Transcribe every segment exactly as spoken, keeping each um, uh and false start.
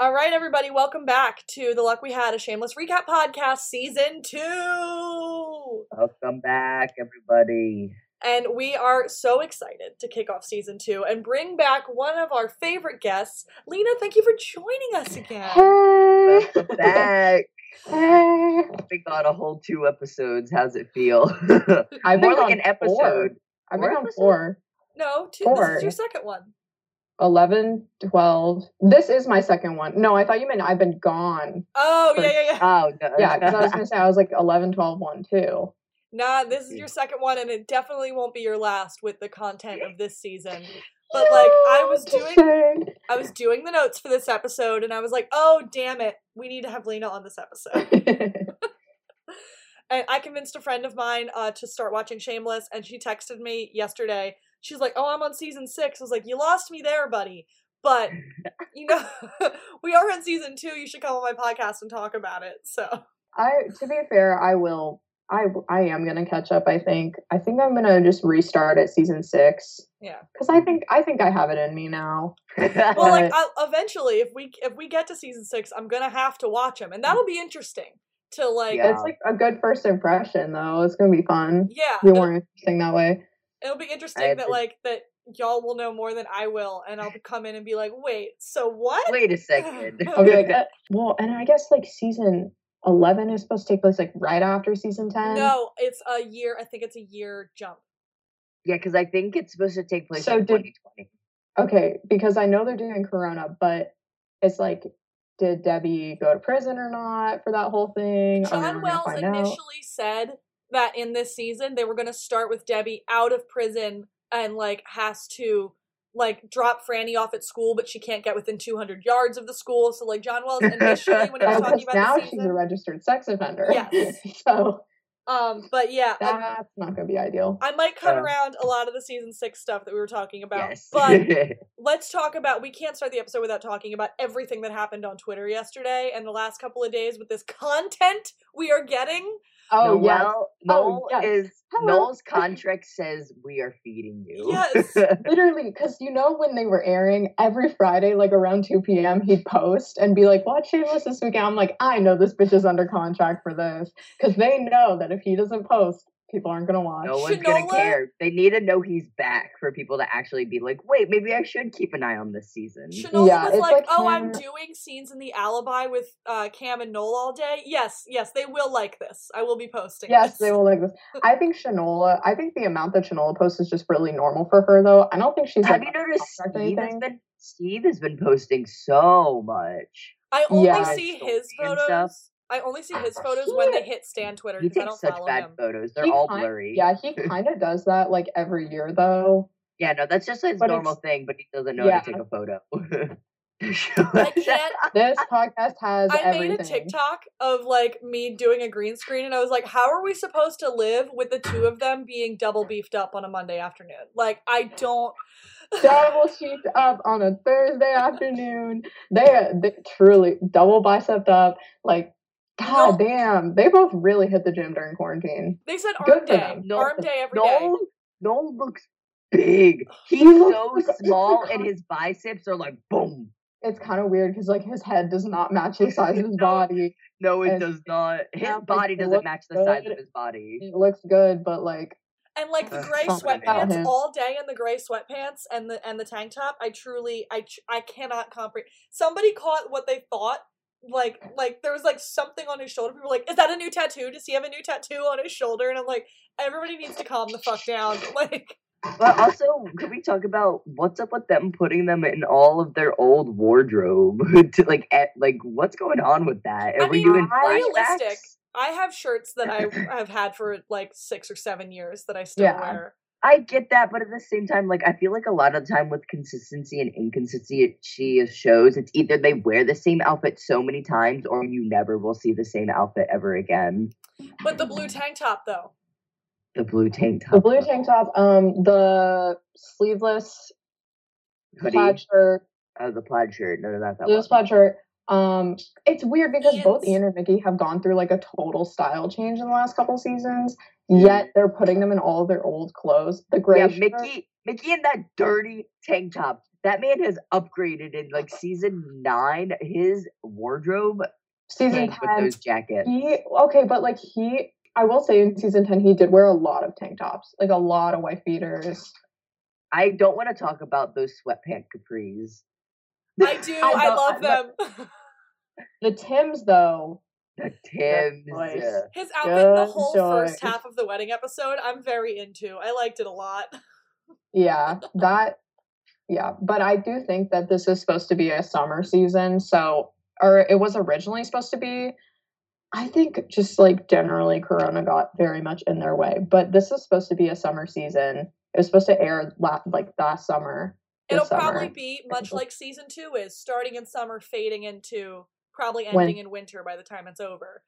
All right, everybody, welcome back to The Luck We Had, a Shameless Recap Podcast, Season two. Welcome back, everybody. And we are so excited to kick off Season two and bring back one of our favorite guests. Lena, thank you for joining us again. Hey. Welcome back. Hey. We got a whole two episodes. How's it feel? I'm more like an episode. I'm on four. No, two. Four. This is your second one. eleven, twelve. This is my second one. No, I thought you meant I've been gone. Oh, for, yeah, yeah, yeah. Oh, no. Yeah, because I was going to say I was like eleven, twelve, one, two. Nah, this is your second one, and it definitely won't be your last with the content of this season. But, like, I was doing I was doing the notes for this episode, and I was like, oh, damn it. We need to have Lena on this episode. And I convinced a friend of mine uh, to start watching Shameless, and she texted me yesterday. She's like, oh, I'm on season six. I was like, you lost me there, buddy. But, you know, we are on season two. You should come on my podcast and talk about it. So, I to be fair, I will. I, I am going to catch up, I think. I think I'm going to just restart at season six. Yeah. Because I think I think I have it in me now. Well, like, I'll, eventually, if we if we get to season six, I'm going to have to watch them. And that'll be interesting to, like... Yeah. It's, like, a good first impression, though. It's going to be fun. Yeah. It'll be more interesting that way. It'll be interesting that, like, that y'all will know more than I will. And I'll come in and be like, wait, so what? Wait a second. I'll be like, well, and I guess, like, season... eleven is supposed to take place like right after season ten. No, it's a year. I think it's a year jump. Yeah, because I think it's supposed to take place so in did, twenty twenty. Okay, because I know they're doing Corona, but it's like, did Debbie go to prison or not for that whole thing? John Wells initially said that in this season they were going to start with Debbie out of prison and like has to like drop Franny off at school, but she can't get within two hundred yards of the school. So like John Wells initially when he was talking about now the season, she's a registered sex offender. Yes. So um but yeah, that's I'm, not gonna be ideal. I might cut uh, around a lot of the season six stuff that we were talking about. Yes. But let's talk about we can't start the episode without talking about everything that happened on Twitter yesterday and the last couple of days with this content we are getting. Oh, Noel, yes. Noel oh, yes. is Hello. Noel's contract says we are feeding you. Yes, literally, because you know when they were airing every Friday, like around two p.m., he'd post and be like, "Watch Shameless this weekend." I'm like, I know this bitch is under contract for this because they know that if he doesn't post, people aren't gonna watch. No one's Shinola? gonna care. They need to know he's back for people to actually be like, "Wait, maybe I should keep an eye on this season." Shinola yeah, was like, like, "Oh, him... I'm doing scenes in the Alibi with uh, Cam and Noel all day." Yes, yes, they will like this. I will be posting. Yes, this. they will like this. I think Shinola. I think the amount that Shinola posts is just really normal for her, though. I don't think she's. Have like, you noticed Steve has, been, Steve has been posting so much? I only yeah, see his photos. I only see his photos he, when they hit Stan Twitter because I don't follow him. He takes such bad photos. They're he all kind, blurry. Yeah, he kind of does that like every year though. Yeah, no, that's just his but normal thing, but he doesn't know yeah. how to take a photo. I can't. This podcast has I everything. made a TikTok of like me doing a green screen and I was like, how are we supposed to live with the two of them being double beefed up on a Monday afternoon? Like, I don't. Double sheeped up on a Thursday afternoon. They, they truly double bicept up. Like, God no. damn, they both really hit the gym during quarantine. They said arm day. No, arm day every no, day. Noel looks big. He's so small and his biceps are like, boom. It's kind of weird because like his head does not match the size of his no, body. No, it and does not. His yeah, body doesn't match the good. size of his body. It looks good, but like... And like the gray sweatpants all day, and the gray sweatpants and the and the tank top, I truly, I, I cannot comprehend. Somebody caught what they thought. Like, like there was like something on his shoulder. People were like, "Is that a new tattoo? Does he have a new tattoo on his shoulder?" And I'm like, everybody needs to calm the fuck down. Like, but also, could we talk about what's up with them putting them in all of their old wardrobe? to like, at, like, what's going on with that? Are I we mean, doing flashbacks? Realistic, I have shirts that I have had for like six or seven years that I still yeah. wear. I get that, but at the same time, like, I feel like a lot of the time with consistency and inconsistency of shows, it's either they wear the same outfit so many times or you never will see the same outfit ever again. But the blue tank top, though. The blue tank top. The blue tank top, um, the sleeveless hoodie. Plaid shirt. Oh, the plaid shirt. No, no, not that one. The plaid shirt. Um, it's weird because Ian's. both Ian and Mickey have gone through like a total style change in the last couple seasons. Yet they're putting them in all of their old clothes. The gray yeah, Mickey, shirt. Mickey in that dirty tank top. that man has upgraded in like season nine. His wardrobe season ten with those jackets. He, okay, but like he, I will say in season ten, he did wear a lot of tank tops, like a lot of wife beaters. I don't want to talk about those sweatpant capris. I do. I, I love, love I them. The Tims, though. The Tims. Yeah. His outfit, Good the whole joy. first half of the wedding episode, I'm very into. I liked it a lot. Yeah, that, yeah. But I do think that this is supposed to be a summer season, so, or it was originally supposed to be. I think just, like, generally Corona got very much in their way. But this is supposed to be a summer season. It was supposed to air, la- like, last summer. It'll summer. probably be, much like season two is, starting in summer, fading into, probably ending when, in winter by the time it's over.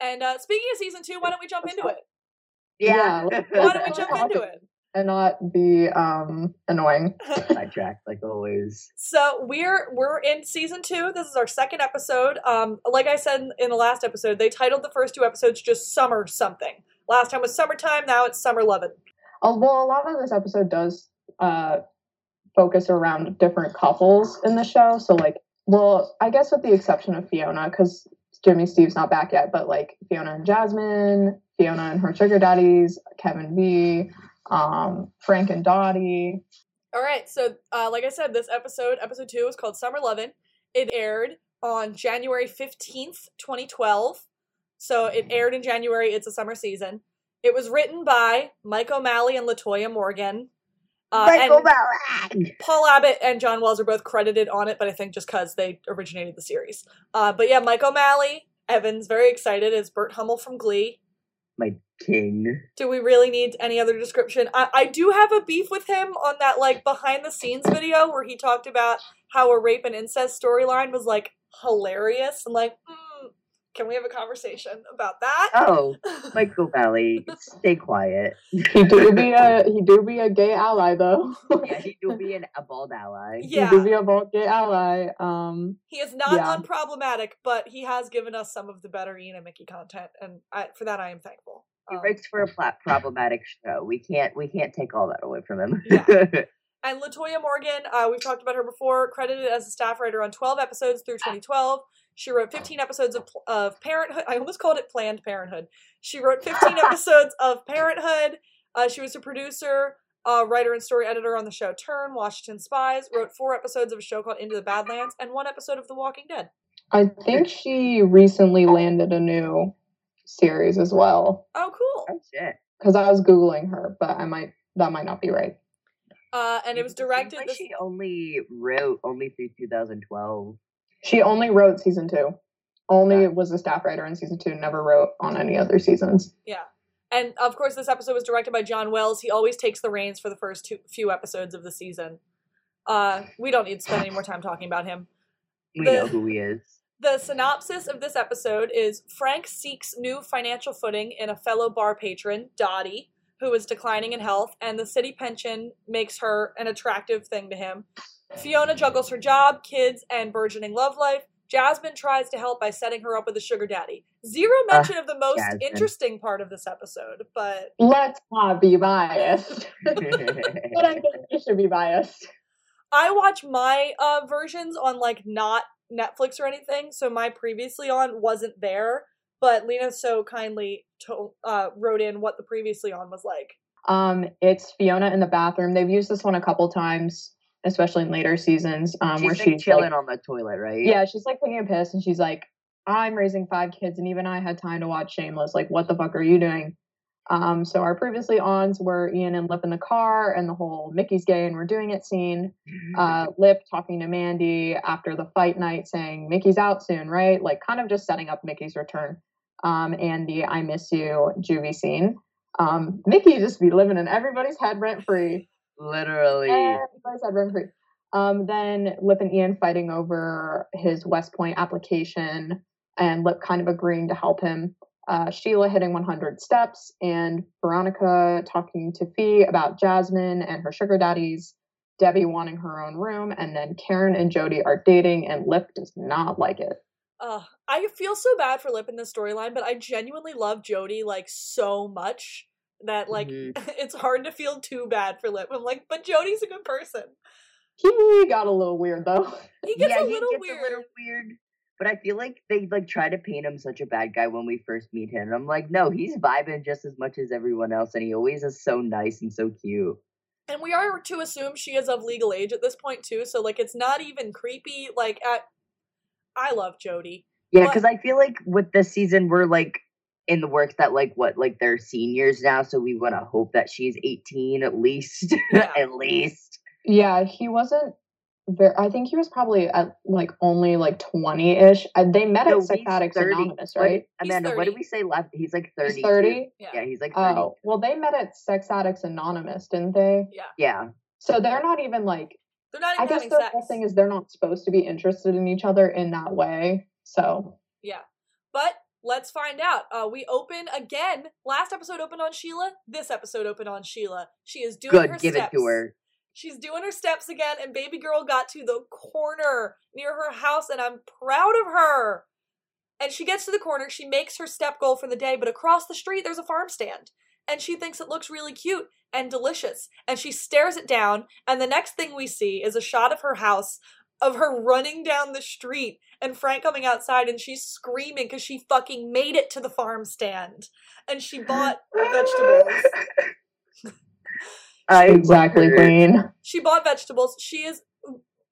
And uh, speaking of season two, why don't we jump into it? Yeah. yeah why don't we jump into it? And not be um, annoying. Sidetracked, like always. So we're we're in season two. This is our second episode. Um, like I said in the last episode, they titled the first two episodes just Summer Something. Last time was Summertime, now it's Summer Loving. Oh, well, a lot of this episode does uh, focus around different couples in the show. So, like, well, I guess with the exception of Fiona, because Jimmy Steve's not back yet, but, like, Fiona and Jasmine, Fiona and her sugar daddies, Kevin V., um, Frank and Dottie. All right, so, uh, like I said, this episode, episode two, is called Summer Lovin'. It aired on January fifteenth, twenty twelve. So it aired in January. It's a summer season. It was written by Mike O'Malley and LaToya Morgan. Uh, Mike O'Malley! Paul Abbott and John Wells are both credited on it, but I think just because they originated the series. Uh, but yeah, Mike O'Malley, Evan's very excited, is Bert Hummel from Glee. My king. Do we really need any other description? I, I do have a beef with him on that, like, behind-the-scenes video where he talked about how a rape and incest storyline was, like, hilarious. I'm like, mm, can we have a conversation about that? Oh, Michael Valley, stay quiet. He do be a he do be a gay ally, though. Yeah, he do be an, a bald ally. Yeah. He do be a bald gay ally. Um, he is not yeah. unproblematic, but he has given us some of the better Ian and Mickey content, and I, for that I am thankful. He writes for a plat- problematic show. We can't we can't take all that away from him. Yeah. And LaToya Morgan, uh, we've talked about her before, credited as a staff writer on twelve episodes through twenty twelve. She wrote fifteen episodes of, of Parenthood. I almost called it Planned Parenthood. She wrote fifteen episodes of Parenthood. Uh, she was a producer, uh, writer, and story editor on the show Turn, Washington Spies, wrote four episodes of a show called Into the Badlands, and one episode of The Walking Dead. I think she recently landed a new series as well. Oh, cool. Oh, shit. Because I was Googling her, but I might that might not be right. Uh, and it was directed... It seems like this- she only wrote only through two thousand twelve. She only wrote season two. Only yeah. was a staff writer in season two, never wrote on any other seasons. Yeah. And, of course, this episode was directed by John Wells. He always takes the reins for the first two, few episodes of the season. Uh, we don't need to spend any more time talking about him. We the- know who he is. The synopsis of this episode is Frank seeks new financial footing in a fellow bar patron, Dottie, who is declining in health, and the city pension makes her an attractive thing to him. Fiona juggles her job, kids, and burgeoning love life. Jasmine tries to help by setting her up with a sugar daddy. Zero mention uh, of the most Jasmine. interesting part of this episode, but... Let's not be biased. But I think you should be biased. I watch my uh, versions on, like, not Netflix or anything, so my previously on wasn't there, but Lena so kindly to, uh, wrote in what the previously on was like. Um, it's Fiona in the bathroom. They've used this one a couple times, especially in later seasons. Um, she's where like she's chilling like, on the toilet, right? Yeah, she's like taking a piss, and she's like, "I'm raising five kids, and even I had time to watch Shameless. Like, what the fuck are you doing?" Um, so our previously ons were Ian and Lip in the car and the whole Mickey's gay and we're doing it scene. Uh, Lip talking to Mandy after the fight night saying Mickey's out soon, right? Like kind of just setting up Mickey's return. Um, and the I miss you juvie scene. Um, Mickey just be living in everybody's head rent free. Literally. Everybody's head rent free. Um, then Lip and Ian fighting over his West Point application and Lip kind of agreeing to help him. Uh, Sheila hitting one hundred steps, and Veronica talking to Fee about Jasmine and her sugar daddies, Debbie wanting her own room, and then Karen and Jody are dating, and Lip does not like it. Uh, I feel so bad for Lip in this storyline, but I genuinely love Jody, like, so much that, like, mm-hmm. It's hard to feel too bad for Lip. I'm like, but Jody's a good person. He got a little weird though. He gets yeah, a little he gets weird. a little weird. But I feel like they like try to paint him such a bad guy when we first meet him. And I'm like, no, he's vibing just as much as everyone else, and he always is so nice and so cute. And we are to assume she is of legal age at this point too, so like it's not even creepy. Like at, I love Jody. Yeah, because I feel like with this season we're like in the works that like what like they're seniors now, so we want to hope that she's eighteen at least. Yeah. At least. Yeah, he wasn't. I think he was probably at like only like twenty-ish. They met no, at Psychotics Anonymous, right? He's Amanda, thirty. What did we say left? He's like thirty. He's thirty? Yeah. yeah, he's like thirty. Oh, well, they met at Psychotics Anonymous, didn't they? Yeah. Yeah. So they're not even like. They're not even I guess having the sex. Whole thing is they're not supposed to be interested in each other in that way. So. Yeah. But let's find out. Uh, we open again. Last episode opened on Sheila. This episode opened on Sheila. She is doing Good, her give steps. It to her. She's doing her steps again, and baby girl got to the corner near her house, and I'm proud of her. And she gets to the corner, she makes her step goal for the day, but across the street there's a farm stand. And she thinks it looks really cute and delicious. And she stares it down, and the next thing we see is a shot of her house, of her running down the street, and Frank coming outside, and she's screaming because she fucking made it to the farm stand. And she bought vegetables. I exactly, Queen. She bought vegetables. She is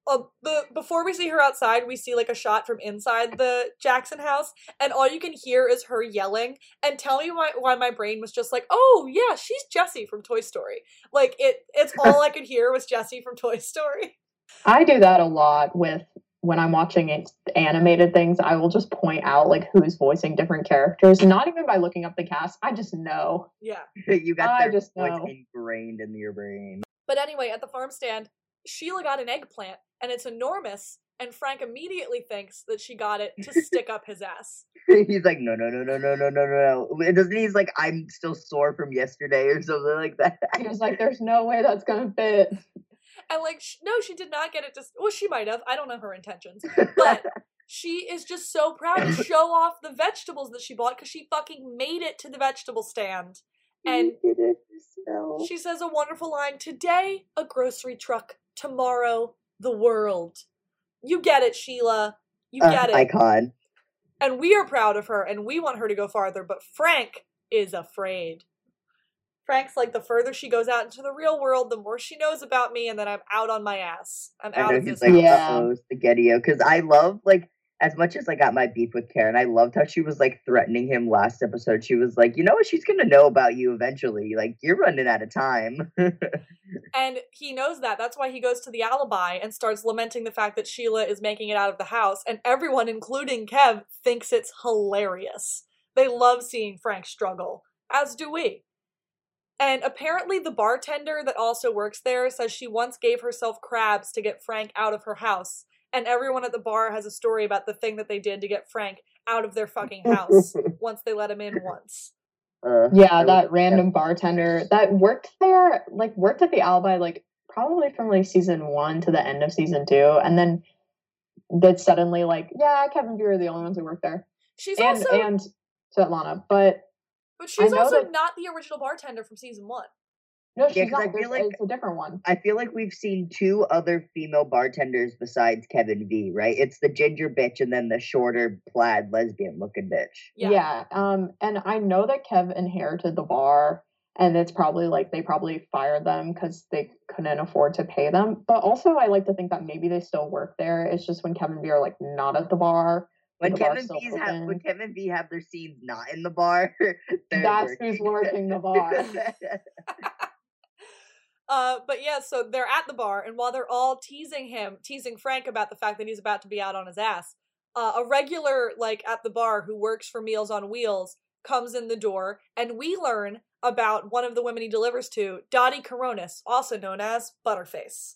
uh, the before we see her outside, we see like a shot from inside the Jackson house, and all you can hear is her yelling. And tell me why, why my brain was just like, oh yeah, she's Jessie from Toy Story. Like it, it's all I could hear was Jessie from Toy Story. I do that a lot with when I'm watching animated things. I will just point out like who's voicing different characters, not even by looking up the cast. I just know. Yeah, you got their voice ingrained into your brain. But anyway, at the farm stand, Sheila got an eggplant, and it's enormous. And Frank immediately thinks that she got it to stick up his ass. He's like, no, no, no, no, no, no, no, no. It doesn't. He's like, I'm still sore from yesterday or something like that. He was like, there's no way that's gonna fit. And, like, she, no, she did not get it to... Well, she might have. I don't know her intentions. But she is just so proud to show off the vegetables that she bought because she fucking made it to the vegetable stand. And she, did it she says a wonderful line, today, a grocery truck. Tomorrow, the world. You get it, Sheila. You uh, get it. Icon. And we are proud of her, and we want her to go farther. But Frank is afraid. Frank's like, the further she goes out into the real world, the more she knows about me, and then I'm out on my ass. I'm I out of his like, yeah. Uh-oh, spaghetti-o. Because I love, like, as much as I got my beef with Karen, I loved how she was, like, threatening him last episode. She was like, you know what? She's going to know about you eventually. Like, you're running out of time. And he knows that. That's why he goes to the alibi and starts lamenting the fact that Sheila is making it out of the house. And everyone, including Kev, thinks it's hilarious. They love seeing Frank struggle, as do we. And apparently the bartender that also works there says she once gave herself crabs to get Frank out of her house. And everyone at the bar has a story about the thing that they did to get Frank out of their fucking house once they let him in once. Uh, yeah, that random bartender that worked there, like worked at the alibi, like probably from like season one to the end of season two. And then that suddenly like, yeah, Kevin and you are the only ones who work there. She's and, also... And Svetlana, but... But she's also that, not the original bartender from season one. No, she's yeah, not. I feel like, it's a different one. I feel like we've seen two other female bartenders besides Kevin V, right? It's the ginger bitch and then the shorter plaid lesbian looking bitch. Yeah. yeah um, and I know that Kev inherited the bar, and it's probably like they probably fired them because they couldn't afford to pay them. But also I like to think that maybe they still work there. It's just when Kevin V are like not at the bar. When Kevin, V's have, when Kevin V have their scenes not in the bar, that's working. Who's working the bar. uh, but yeah, so they're at the bar, and while they're all teasing him, teasing Frank about the fact that he's about to be out on his ass, uh, a regular, like, at the bar who works for Meals on Wheels comes in the door, and we learn about one of the women he delivers to, Dottie Coronis, also known as Butterface.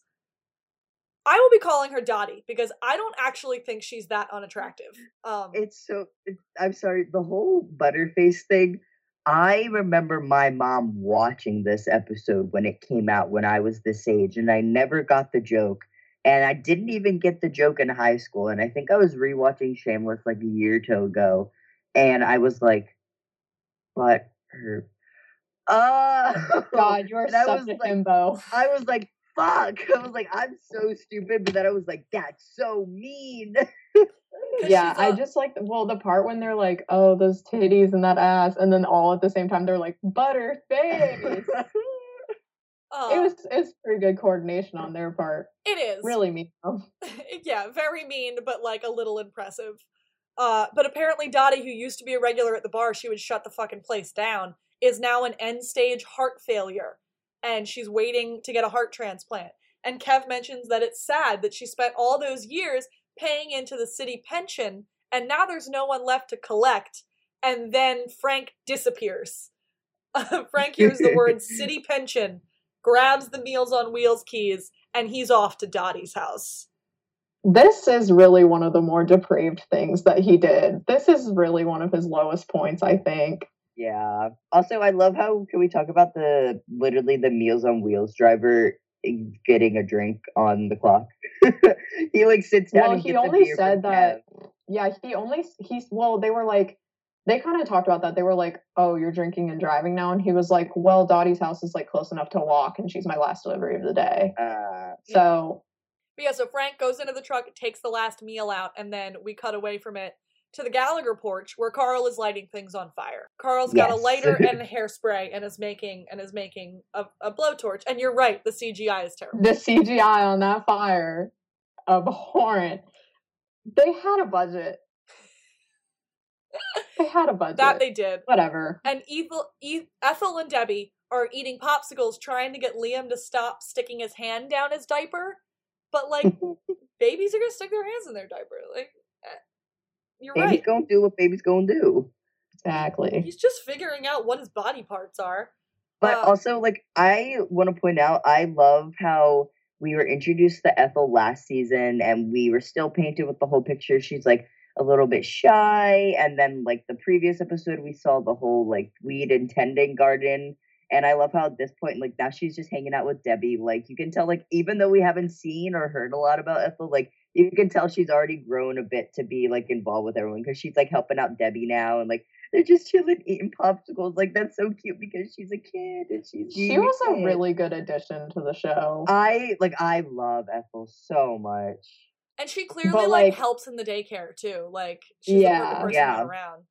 I will be calling her Dottie because I don't actually think she's that unattractive. Um, it's so, it's, I'm sorry, the whole Butterface thing, I remember my mom watching this episode when it came out when I was this age, and I never got the joke, and I didn't even get the joke in high school, and I think I was rewatching Shameless like a year or two ago, and I was like, but her, oh, God, you're such a himbo. I was like, fuck? I was like, I'm so stupid, but then I was like, that's so mean. Yeah, I just like, well, the part when they're like, oh, those titties and that ass, and then all at the same time they're like, butterface. Uh, it was it's pretty good coordination on their part. It is really mean. Yeah, very mean, but like a little impressive. Uh, but apparently Dottie, who used to be a regular at the bar, she would shut the fucking place down, is now an end stage heart failure, and she's waiting to get a heart transplant. And Kev mentions that it's sad that she spent all those years paying into the city pension, and now there's no one left to collect. And then Frank disappears. Frank hears the word city pension, grabs the Meals on Wheels keys, and he's off to Dottie's house. This is really one of the more depraved things that he did. This is really one of his lowest points, I think. Yeah. Also, I love how, can we talk about the, literally the Meals on Wheels driver getting a drink on the clock? He, like, sits down well, and he gets only a beer said that, Kev. Yeah, he only, he's, well, they were like, they kind of talked about that. They were like, oh, you're drinking and driving now? And he was like, well, Dottie's house is, like, close enough to walk, and she's my last delivery of the day. Uh, so... But yeah, so Frank goes into the truck, takes the last meal out, and then we cut away from it to the Gallagher porch, where Carl is lighting things on fire. Carl's yes. got a lighter and a hairspray and is making and is making a, a blowtorch. And you're right, the C G I is terrible. The C G I on that fire, abhorrent. They had a budget. They had a budget. That they did. Whatever. And Ethel, e- Ethel and Debbie are eating popsicles, trying to get Liam to stop sticking his hand down his diaper. But, like, babies are going to stick their hands in their diaper. Like, you're baby's right. Baby's going to do what baby's going to do. Exactly. He's just figuring out what his body parts are. But uh, also, like, I want to point out, I love how we were introduced to Ethel last season, and we were still painted with the whole picture. She's, like, a little bit shy. And then, like, the previous episode, we saw the whole, like, weed and tending garden. And I love how at this point, like, now she's just hanging out with Debbie. Like, you can tell, like, even though we haven't seen or heard a lot about Ethel, like, you can tell she's already grown a bit to be, like, involved with everyone. Because she's, like, helping out Debbie now. And, like, they're just chilling, eating popsicles. Like, that's so cute because she's a kid. and she's She was a really good addition to the show. I, like, I love Ethel so much. And she clearly, but, like, like, helps in the daycare, too. Like, she's yeah, a good person yeah. around.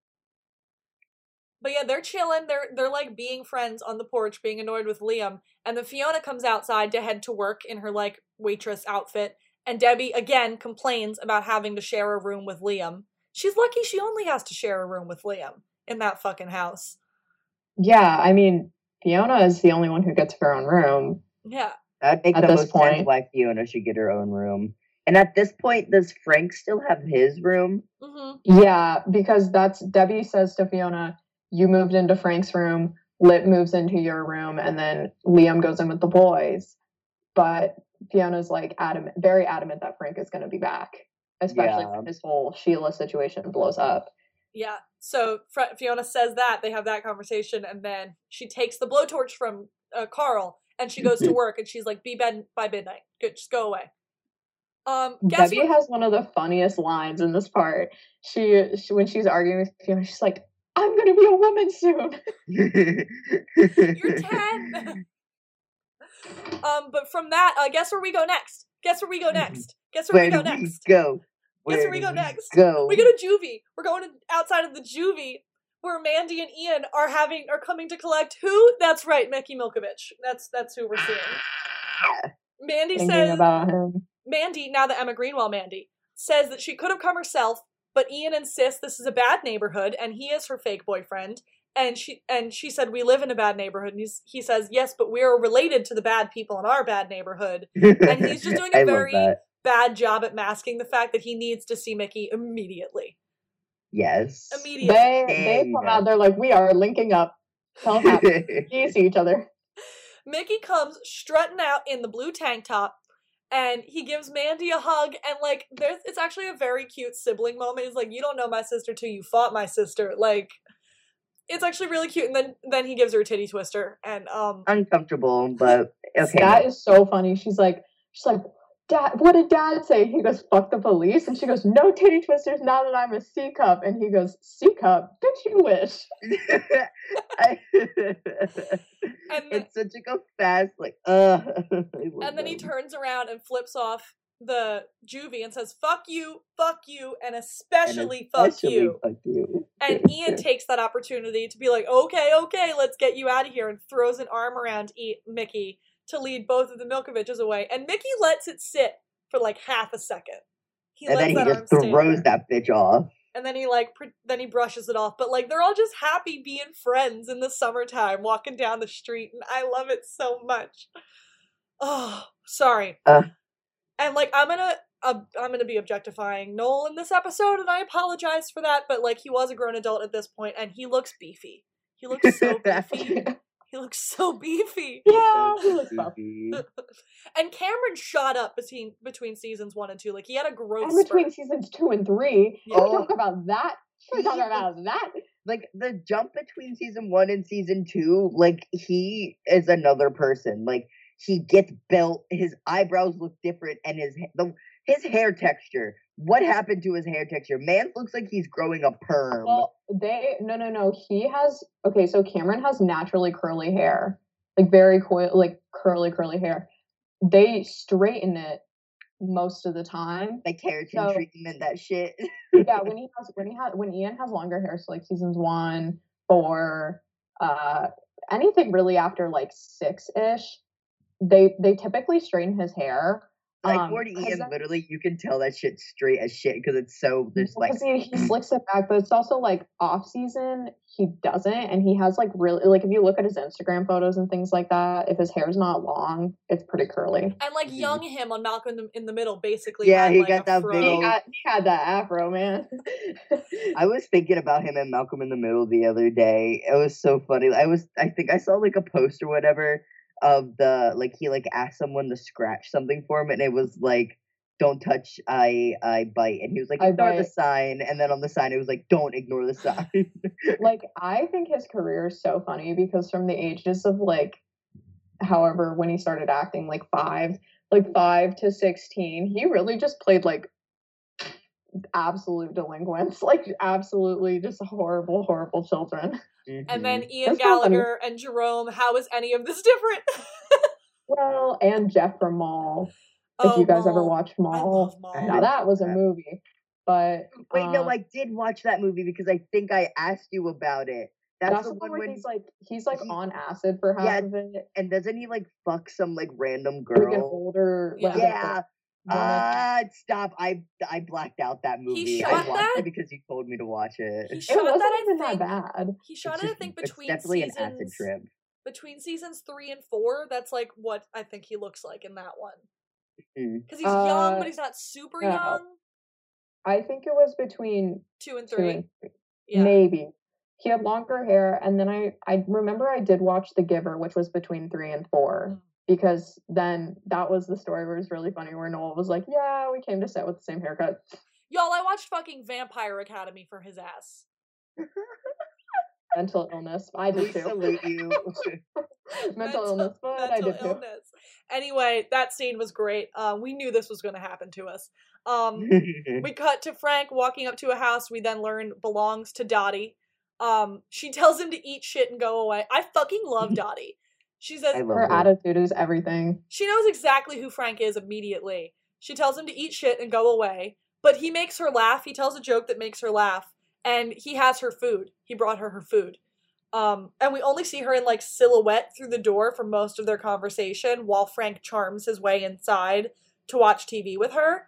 But yeah, they're chilling. They're they're like being friends on the porch, being annoyed with Liam. And then Fiona comes outside to head to work in her like waitress outfit. And Debbie again complains about having to share a room with Liam. She's lucky she only has to share a room with Liam in that fucking house. Yeah, I mean, Fiona is the only one who gets her own room. Yeah, that makes the most sense why Fiona should get her own room. And at this point, does Frank still have his room? Mm-hmm. Yeah, because that's Debbie says to Fiona, you moved into Frank's room, Lip moves into your room, and then Liam goes in with the boys. But Fiona's, like, adamant, very adamant that Frank is going to be back, especially yeah. when this whole Sheila situation blows up. Yeah, so Fr- Fiona says that, they have that conversation, and then she takes the blowtorch from uh, Carl, and she goes to work, and she's like, be bed by midnight, Good, just go away. Um, guess Debbie what- has one of the funniest lines in this part. She, she when she's arguing with Fiona, she's like, I'm going to be a woman soon. You're ten. um, but from that, uh, guess where we go next? Guess where we go next? Guess where, where we go next? We go? Where guess where we go next? Go? We go to juvie. We're going to, outside of the juvie where Mandy and Ian are having are coming to collect who? That's right, Mickey Milkovich. That's that's who we're seeing. Mandy Thinking says about him. Mandy, now the Emma Greenwell Mandy, says that she could have come herself. But Ian insists this is a bad neighborhood, and he is her fake boyfriend. And she and she said, we live in a bad neighborhood. And he's, he says, yes, but we're related to the bad people in our bad neighborhood. And he's just doing a very bad job at masking the fact that he needs to see Mickey immediately. Yes. Immediately. They, they come out, they're like, we are linking up. Tell them you see each other. Mickey comes strutting out in the blue tank top. And he gives Mandy a hug, and, like, there's it's actually a very cute sibling moment. He's like, you don't know my sister till you fought my sister. Like, it's actually really cute. And then then he gives her a titty twister. And um, uncomfortable, but okay. That is so funny. She's like, she's like, Dad, what did Dad say? He goes, fuck the police. And she goes, no titty twisters now that I'm a C cup. And he goes, C cup? Bitch, you wish. I, then, it's such a go fast, like, uh. And then he turns around and flips off the juvie and says, fuck you, fuck you, and especially, and especially fuck you. Fuck you. And Ian takes that opportunity to be like, okay, okay, let's get you out of here, and throws an arm around e- Mickey to lead both of the Milkoviches away. And Mickey lets it sit for like half a second. He and lets then that he just throws that bitch off. And then he like, pre- then he brushes it off. But like, they're all just happy being friends in the summertime, walking down the street. And I love it so much. Oh, sorry. Uh, and like, I'm gonna, uh, I'm gonna be objectifying Noel in this episode, and I apologize for that. But like, he was a grown adult at this point, and he looks beefy. He looks so beefy. He looks so beefy. Yeah, he looks beefy. And Cameron shot up between between seasons one and two. Like, he had a growth spurt. And between seasons two and three, yeah. Oh. Talk about that. We're talking about that. Like, the jump between season one and season two, like, he is another person. Like, he gets built. His eyebrows look different, and his the, his hair texture. What happened to his hair texture? Man looks like he's growing a perm. Well, they no no no. He has okay. So Cameron has naturally curly hair, like very co- like curly curly hair. They straighten it most of the time. The keratin so, treatment, that shit. Yeah, when he has when he has when Ian has longer hair, so like seasons one, four, uh, anything really after like six ish, they they typically straighten his hair. Like, Lord um, Ian, literally, you can tell that shit's straight as shit, because it's so, there's like... He, he slicks it back, but it's also, like, off-season, he doesn't, and he has, like, really, like, if you look at his Instagram photos and things like that, if his hair's not long, it's pretty curly. And, like, young him on Malcolm in the, in the Middle, basically. Yeah, had, he like, got that big old... he, got, he had that afro, man. I was thinking about him in Malcolm in the Middle the other day. It was so funny. I was, I think I saw, like, a post or whatever... of the, like, he, like, asked someone to scratch something for him, and it was, like, don't touch, I I bite. And he was, like, ignore the sign. And then on the sign, it was, like, don't ignore the sign. Like, I think his career is so funny, because from the ages of, like, however, when he started acting, like, five, like, five to sixteen, he really just played, like, absolute delinquents, like, absolutely just horrible, horrible children. Mm-hmm. And then Ian That's Gallagher and Jerome, how is any of this different? Well, and Jeff from Maul. If oh, you guys Maul. ever watched Maul. Maul. Now that was a movie. But Wait, um, no, I did watch that movie because I think I asked you about it. That's, that's the one where when he's like he's like he, on acid for half yeah, of it. And doesn't he like fuck some like random girl? Like an older Yeah. yeah. Uh, stop. I I blacked out that movie. He shot I watched that? it because you told me to watch it. He shot it wasn't that, even I think, that bad. He shot it's it, just, I think, between it's definitely seasons, an acid trip. Between seasons three and four, that's like what I think he looks like in that one. Because he's uh, young, but he's not super no. young. I think it was between two and three. Two and three. Yeah. Maybe. He had longer hair, and then I, I remember I did watch The Giver, which was between three and four. Mm. Because then that was the story where it was really funny, where Noel was like, yeah, we came to set with the same haircut. Y'all, I watched fucking Vampire Academy for his ass. Mental illness. I did too. Salute you. mental, mental illness, but mental I did illness. too. Anyway, that scene was great. Uh, we knew this was going to happen to us. Um, we cut to Frank walking up to a house we then learn belongs to Dottie. Um, she tells him to eat shit and go away. I fucking love Dottie. She says her it. attitude is everything. She knows exactly who Frank is immediately. She tells him to eat shit and go away, but he makes her laugh. He tells a joke that makes her laugh, and he has her food. He brought her her food. Um, and we only see her in like silhouette through the door for most of their conversation while Frank charms his way inside to watch T V with her.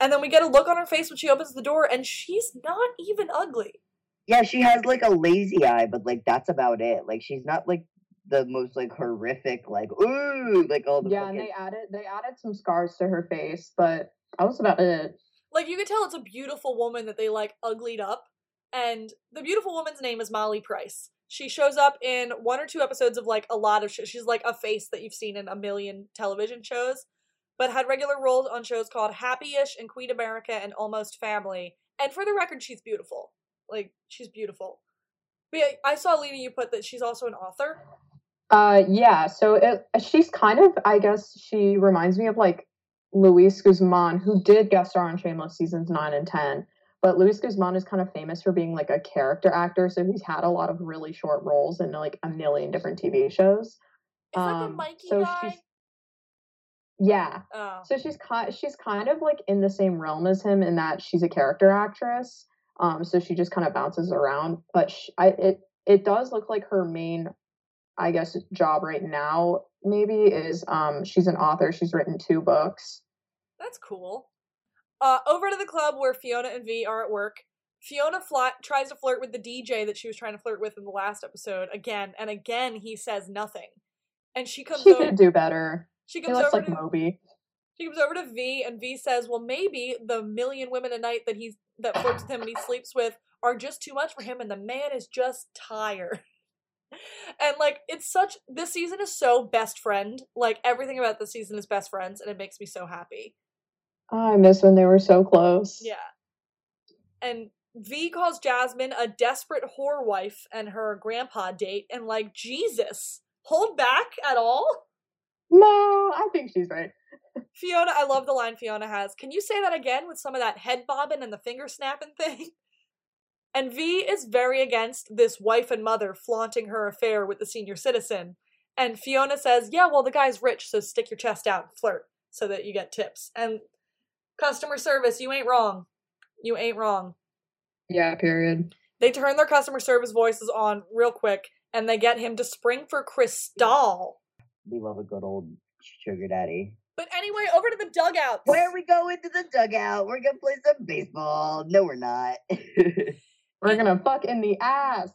And then we get a look on her face when she opens the door, and she's not even ugly. Yeah, she has like a lazy eye, but like that's about it. Like she's not like the most like horrific, like ooh, like all the yeah. Fucking... And they added they added some scars to her face, but that was about it. Like you can tell it's a beautiful woman that they like uglied up, and the beautiful woman's name is Molly Price. She shows up in one or two episodes of like a lot of shit. She's like a face that you've seen in a million television shows, but had regular roles on shows called Happyish and Queen America and Almost Family. And for the record, she's beautiful. Like she's beautiful. But yeah, I saw Lena, you put that she's also an author. Uh, yeah, so it, she's kind of, I guess she reminds me of, like, Luis Guzman, who did guest star on Shameless seasons nine and ten. But Luis Guzman is kind of famous for being like a character actor, so he's had a lot of really short roles in like a million different T V shows. It's um, like a Mikey so guy. She's, yeah. Oh. So she's kind, she's kind of like in the same realm as him in that she's a character actress. Um, so she just kind of bounces around, but she, I it it does look like her main, I guess, job right now maybe is um she's an author. She's written two books. That's cool. Uh, over to the club where Fiona and V are at work. Fiona fly- tries to flirt with the D J that she was trying to flirt with in the last episode again, and again he says nothing. And she comes she over. She could do better. She comes he looks over like to, Moby. She comes over to V, and V says, "Well, maybe the million women a night that he's that flirts with him and he sleeps with are just too much for him, and the man is just tired." And like, it's such this season is so best friend. Like everything about this season is best friends, and it makes me so happy. Oh, I miss when they were so close. Yeah. And V calls Jasmine a desperate whore wife and her grandpa date. And like, Jesus, hold back at all? No, I think she's right. Fiona, I love the line Fiona has. Can you say that again with some of that head bobbing and the finger snapping thing? And V is very against this wife and mother flaunting her affair with the senior citizen. And Fiona says, yeah, well, the guy's rich, so stick your chest out and flirt so that you get tips. And customer service, you ain't wrong. You ain't wrong. Yeah, period. They turn their customer service voices on real quick, and they get him to spring for Cristal. We love a good old sugar daddy. But anyway, over to the dugout. Where we go into the dugout. We're going to play some baseball. No, we're not. We're going to fuck in the ass.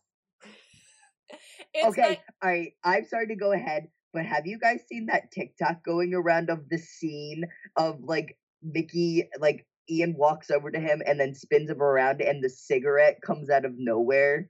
It's okay, like- all right. I'm sorry to go ahead, but have you guys seen that TikTok going around of the scene of, like, Mickey, like, Ian walks over to him and then spins him around and the cigarette comes out of nowhere?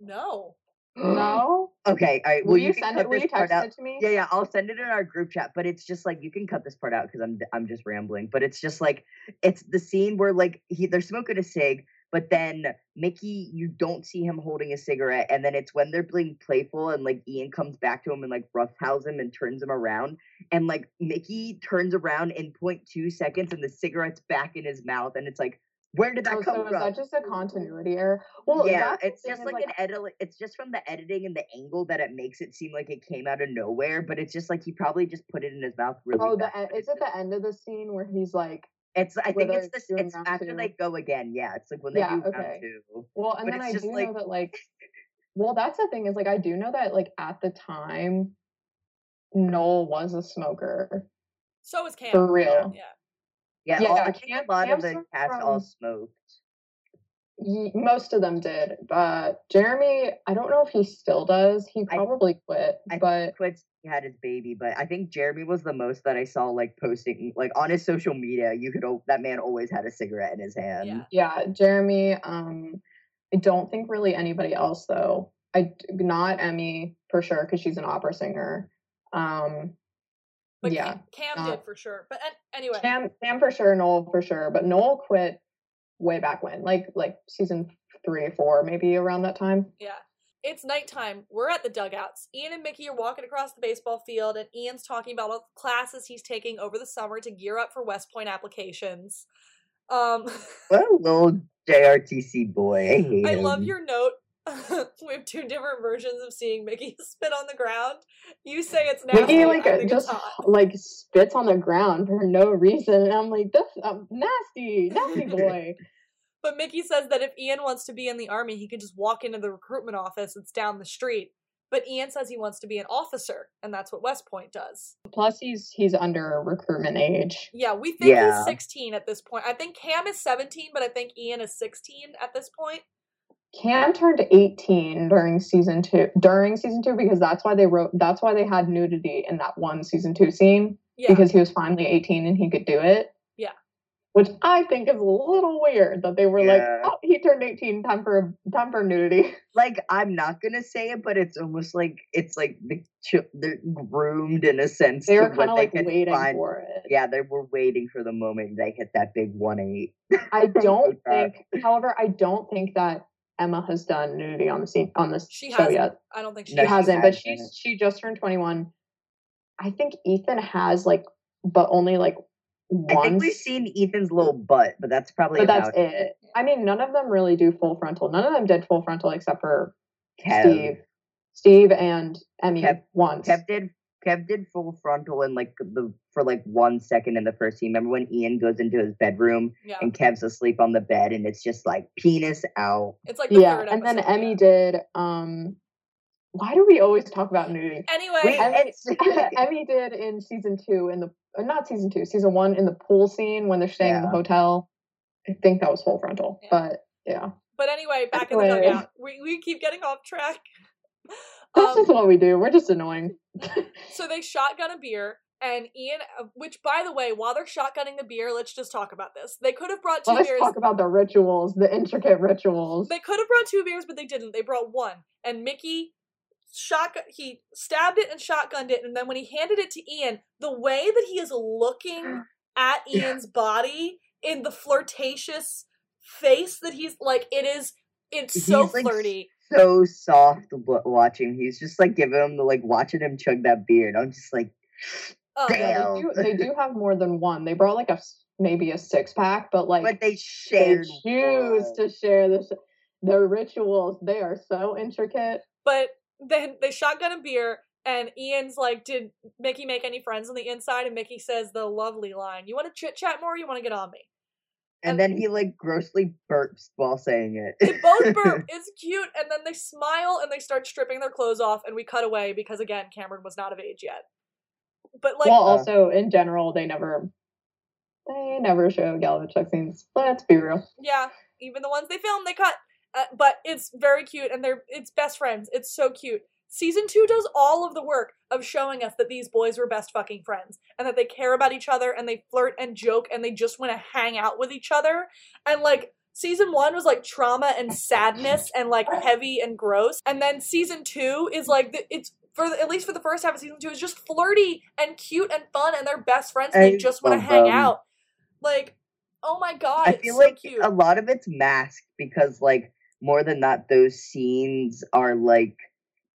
No. No? Okay, all right. Will, will you, you send it? Will you text it to me? Yeah, yeah, I'll send it in our group chat, but it's just, like, you can cut this part out because I'm I'm just rambling, but it's just, like, it's the scene where, like, he they're smoking a cig, but then Mickey, you don't see him holding a cigarette, and then it's when they're being playful and, like, Ian comes back to him and, like, roughhouse him and turns him around, and, like, Mickey turns around in zero point two seconds and the cigarette's back in his mouth, and it's like, where did that oh, come so from? Is that just a continuity error? Well, yeah, it's just like, like an edit. It's just from the editing and the angle that it makes it seem like it came out of nowhere, but it's just like he probably just put it in his mouth really Oh, the, is it the end of the scene where he's like, It's. I think it's this. It's after two. They go again. Yeah, it's like when they yeah, do round okay. two. Well, and but then I do like... know that like. Well, that's the thing is like I do know that like at the time, Noel was a smoker. So was Cam. For real. Yeah. Yeah. yeah, all, yeah I think Cam, a lot Cam of the cast from... all smoked. Most of them did, but Jeremy, I don't know if he still does. He probably I, quit. I but think he quit. He had his baby, but I think Jeremy was the most that I saw like posting like on his social media. You could that man always had a cigarette in his hand. Yeah, yeah Jeremy. Um, I don't think really anybody else though. I not Emmy for sure because she's an opera singer. Um, but yeah, Cam, Cam not, did for sure. But anyway, Cam, Cam for sure. Noel for sure. But Noel quit way back when, like like season three or four, maybe around that time. Yeah. It's nighttime. We're at the dugouts. Ian and Mickey are walking across the baseball field, and Ian's talking about all the classes he's taking over the summer to gear up for West Point applications. Um, what a little J R T C boy. I hate I him. Love your note. We have two different versions of seeing Mickey spit on the ground. You say it's nasty. Mickey like I think just like spits on the ground for no reason, and I'm like, that's um, nasty, nasty boy. But Mickey says that if Ian wants to be in the army, he can just walk into the recruitment office. It's down the street. But Ian says he wants to be an officer, and that's what West Point does. Plus, he's he's under recruitment age. Yeah, we think yeah. he's sixteen at this point. I think Cam is seventeen, but I think Ian is sixteen at this point. Cam turned eighteen during season two. During season two, because that's why they wrote. That's why they had nudity in that one season two scene. Yeah. Because he was finally eighteen and he could do it. Which I think is a little weird that they were yeah. like, oh, he turned eighteen, time for time for nudity. Like, I'm not gonna say it, but it's almost like it's like the ch- they're groomed in a sense. They were kind of like waiting find. for it. Yeah, they were waiting for the moment they hit that big one eight. I don't think, however, I don't think that Emma has done nudity on the scene on this she show hasn't. yet. I don't think she, no, she hasn't. But she's it. she just turned twenty-one. I think Ethan has like, but only like. once. I think we've seen Ethan's little butt, but that's probably but about that's it. it. I mean, none of them really do full frontal. None of them did full frontal except for Kev. Steve. Steve and Emmy Kev, once. Kev did Kev did full frontal in like the for like one second in the first scene. Remember when Ian goes into his bedroom yeah. and Kev's asleep on the bed and it's just like penis out. It's like the yeah, third and then yeah. Emmy did. Um, why do we always talk about nudity? Anyway, Wait, Emmy, Emmy did in season two in the not season two season one in the pool scene when they're staying yeah. in the hotel. I think that was full frontal, yeah. but yeah. But anyway, back anyway. in the dugout, we we keep getting off track. This um, is what we do. We're just annoying. So they shotgun a beer, and Ian, which, by the way, while they're shotgunning the beer, let's just talk about this. They could have brought two let's beers. Let's talk about the rituals, the intricate rituals. They could have brought two beers, but they didn't. They brought one. And Mickey, shot, he stabbed it and shotgunned it, and then when he handed it to Ian, the way that he is looking at Ian's body in the flirtatious face that he's, like, it is, it's he's so like, flirty. So soft watching. He's just like giving him the like watching him chug that beer, and I'm just like, oh, damn. Yeah, they, do, they do have more than one. They brought like a maybe a six pack, but like, but they shared. They choose one. to share this. Their rituals, they are so intricate. But then they shotgun a beer, and Ian's like, "Did Mickey make any friends on the inside?" And Mickey says the lovely line, "You want to chit chat more? Or you want to get on me?" And then he, like, grossly burps while saying it. They both burp. It's cute. And then they smile and they start stripping their clothes off. And we cut away because, again, Cameron was not of age yet. But, like... Well, also, in general, they never... They never show gallivant sex scenes. Let's be real. Yeah. Even the ones they film, they cut. Uh, but it's very cute. And they're... It's best friends. It's so cute. Season two does all of the work of showing us that these boys were best fucking friends and that they care about each other and they flirt and joke and they just want to hang out with each other. And like season one was like trauma and sadness and like heavy and gross. And then season two is like, it's for at least for the first half of season two is just flirty and cute and fun and they're best friends and they just want to hang out. Like, oh my God. I feel like a lot of it's masked because like more than not, those scenes are like,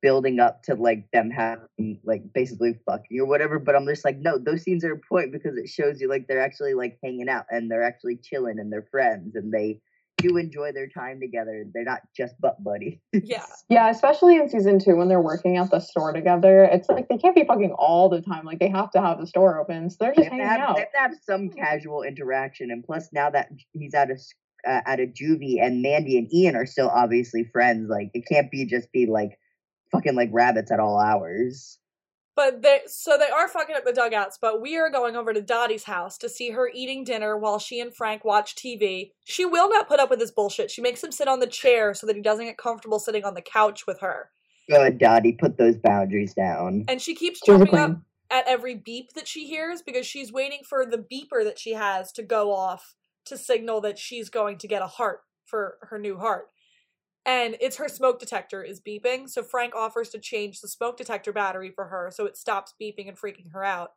building up to like them having like basically fucking or whatever, but I'm just like, no, those scenes are important because it shows you like they're actually like hanging out and they're actually chilling and they're friends and they do enjoy their time together. They're not just butt buddies. Yeah, yeah, especially in season two when they're working at the store together. It's like they can't be fucking all the time. Like they have to have the store open, so they're just they hanging have, out. They have to have some casual interaction, and plus now that he's out of uh, out of juvie and Mandy and Ian are still obviously friends, like it can't be just be like. Fucking like rabbits at all hours. But they so they are fucking up the dugouts, but we are going over to Dottie's house to see her eating dinner while she and Frank watch T V. She will not put up with this bullshit. She makes him sit on the chair so that he doesn't get comfortable sitting on the couch with her. Good, Dottie, put those boundaries down. And she keeps jumping up at every beep that she hears because she's waiting for the beeper that she has to go off to signal that she's going to get a heart for her new heart. And it's her smoke detector is beeping, so Frank offers to change the smoke detector battery for her so it stops beeping and freaking her out.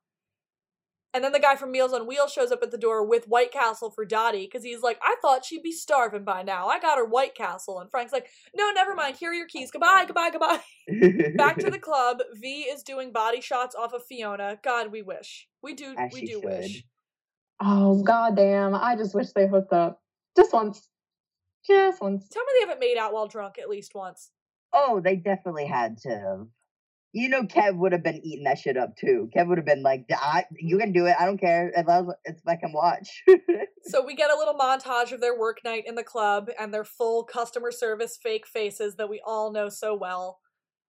And then the guy from Meals on Wheels shows up at the door with White Castle for Dottie, because he's like, I thought she'd be starving by now. I got her White Castle. And Frank's like, no, never mind. Here are your keys. Goodbye, goodbye, goodbye. Back to the club. V is doing body shots off of Fiona. God, we wish. We do, As we do should. wish. Oh, goddamn. I just wish they hooked up. Just once. Just once. Tell me they haven't made out while drunk at least once. Oh, they definitely had to. You know, Kev would have been eating that shit up too. Kev would have been like, I, you can do it. I don't care. If I, was, if I can watch. So we get a little montage of their work night in the club and their full customer service fake faces that we all know so well.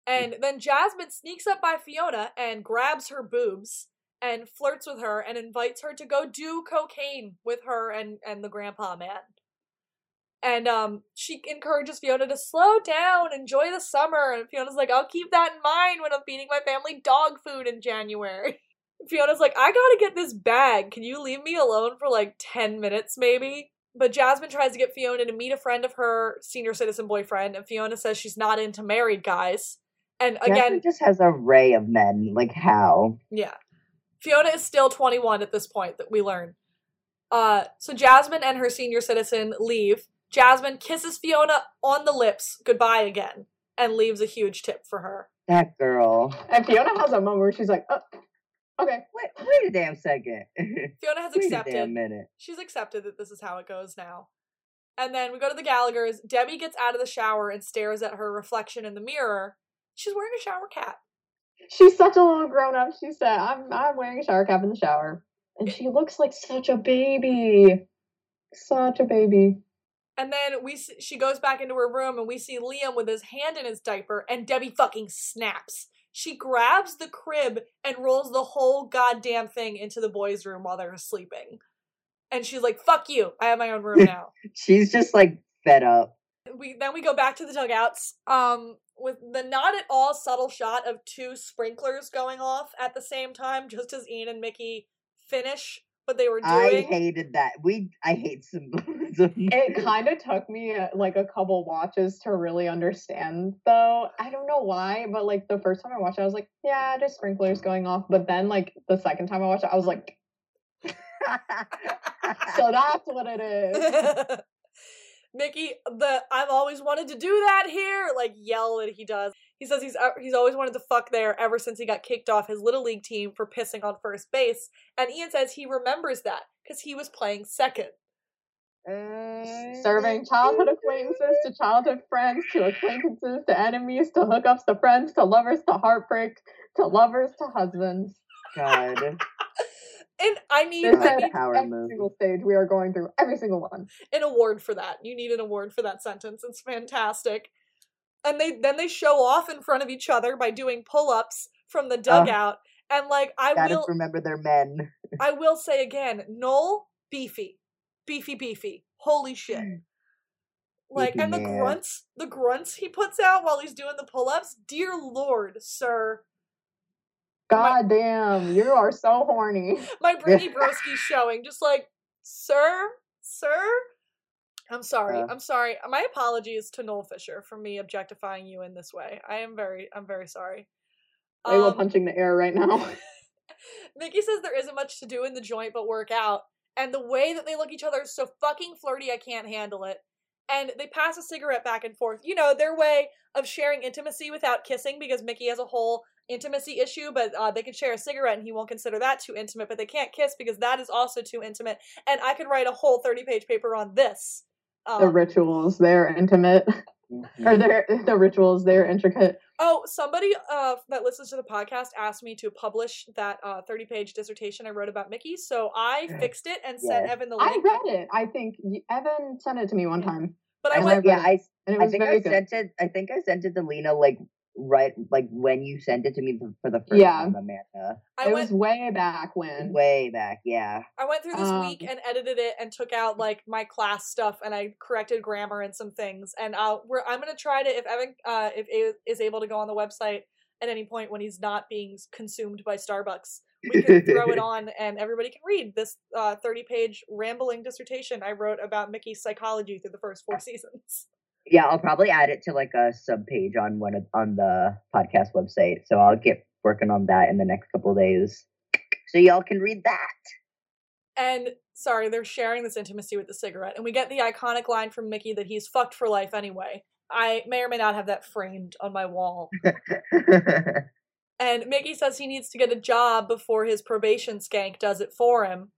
And then Jasmine sneaks up by Fiona and grabs her boobs and flirts with her and invites her to go do cocaine with her and, and the grandpa man. And um, she encourages Fiona to slow down, enjoy the summer. And Fiona's like, I'll keep that in mind when I'm feeding my family dog food in January. Fiona's like, I gotta get this bag. Can you leave me alone for like ten minutes maybe? But Jasmine tries to get Fiona to meet a friend of her senior citizen boyfriend. And Fiona says she's not into married guys. And again... Jasmine just has a ray of men. Like, how? Yeah. Fiona is still twenty-one at this point that we learn. Uh, so Jasmine and her senior citizen leave. Jasmine kisses Fiona on the lips, goodbye again, and leaves a huge tip for her. That girl. And Fiona has a moment where she's like, oh, Okay. Wait, wait a damn second. Fiona has wait accepted. A damn minute. She's accepted that this is how it goes now. And then we go to the Gallagher's. Debbie gets out of the shower and stares at her reflection in the mirror. She's wearing a shower cap. She's such a little grown-up. She said, I'm I'm wearing a shower cap in the shower. And she looks like such a baby. Such a baby. And then we she goes back into her room and we see Liam with his hand in his diaper, and Debbie fucking snaps. She grabs the crib and rolls the whole goddamn thing into the boys' room while they're sleeping. And she's like, fuck you. I have my own room now. She's just like fed up. We Then we go back to the dugouts um, with the not at all subtle shot of two sprinklers going off at the same time, just as Ian and Mickey finish what they were doing. I hated that. We I hate symbolism. It kind of took me like a couple watches to really understand, though. I don't know why, but like the first time I watched it, I was like, yeah, just sprinklers going off. But then like the second time I watched it, I was like... So that's what it is. Mickey, the I've always wanted to do that here, like yell that he does. He says he's uh, he's always wanted to fuck there ever since he got kicked off his little league team for pissing on first base. And Ian says he remembers that because he was playing second. Uh, Serving childhood acquaintances to childhood friends, to acquaintances to enemies, to hookups to friends, to lovers to heartbreak, to lovers to husbands. God. And I mean, I mean every move. Single stage we are going through, every single one. An award for that. You need an award for that sentence. It's fantastic. And they then they show off in front of each other by doing pull-ups from the dugout. Oh, and like I gotta will remember their men. I will say again, Noel, beefy, beefy, beefy. Holy shit! Like beefy and man. the grunts, the grunts he puts out while he's doing the pull-ups. Dear Lord, sir. God my, damn, you are so horny. My Brady Broski's showing, just like, sir, sir? I'm sorry, uh, I'm sorry. My apologies to Noel Fisher for me objectifying you in this way. I am very, I'm very sorry. They um, were punching the air right now. Mickey says there isn't much to do in the joint but work out. And the way that they look at each other is so fucking flirty, I can't handle it. And they pass a cigarette back and forth. You know, their way of sharing intimacy without kissing, because Mickey has a whole intimacy issue, but uh, they can share a cigarette and he won't consider that too intimate, but they can't kiss because that is also too intimate. And I could write a whole thirty-page paper on this. Um, the rituals, they're intimate. Mm-hmm. Or they're, the rituals, they're intricate. Oh, somebody uh, that listens to the podcast asked me to publish that uh, thirty-page dissertation I wrote about Mickey, so I fixed it and yes. sent Evan the link. I read it, I think. Evan sent it to me one time. But I, I went, yeah, I, I think I good. sent it. I think I sent it to Lena, like right, like when you sent it to me for the first yeah. time, Amanda. I it went, was way back when, way back, yeah. I went through this um, week and edited it and took out like my class stuff and I corrected grammar and some things. And I'll, we're, I'm gonna try to if Evan uh, if is able to go on the website at any point when he's not being consumed by Starbucks, we can throw it on and everybody can read this uh, thirty-page rambling dissertation I wrote about Mickey's psychology through the first four seasons. Yeah, I'll probably add it to like a subpage on one of, on the podcast website. So I'll get working on that in the next couple of days, so y'all can read that. And sorry, they're sharing this intimacy with the cigarette, and we get the iconic line from Mickey that he's fucked for life anyway. I may or may not have that framed on my wall. And Mickey says he needs to get a job before his probation skank does it for him.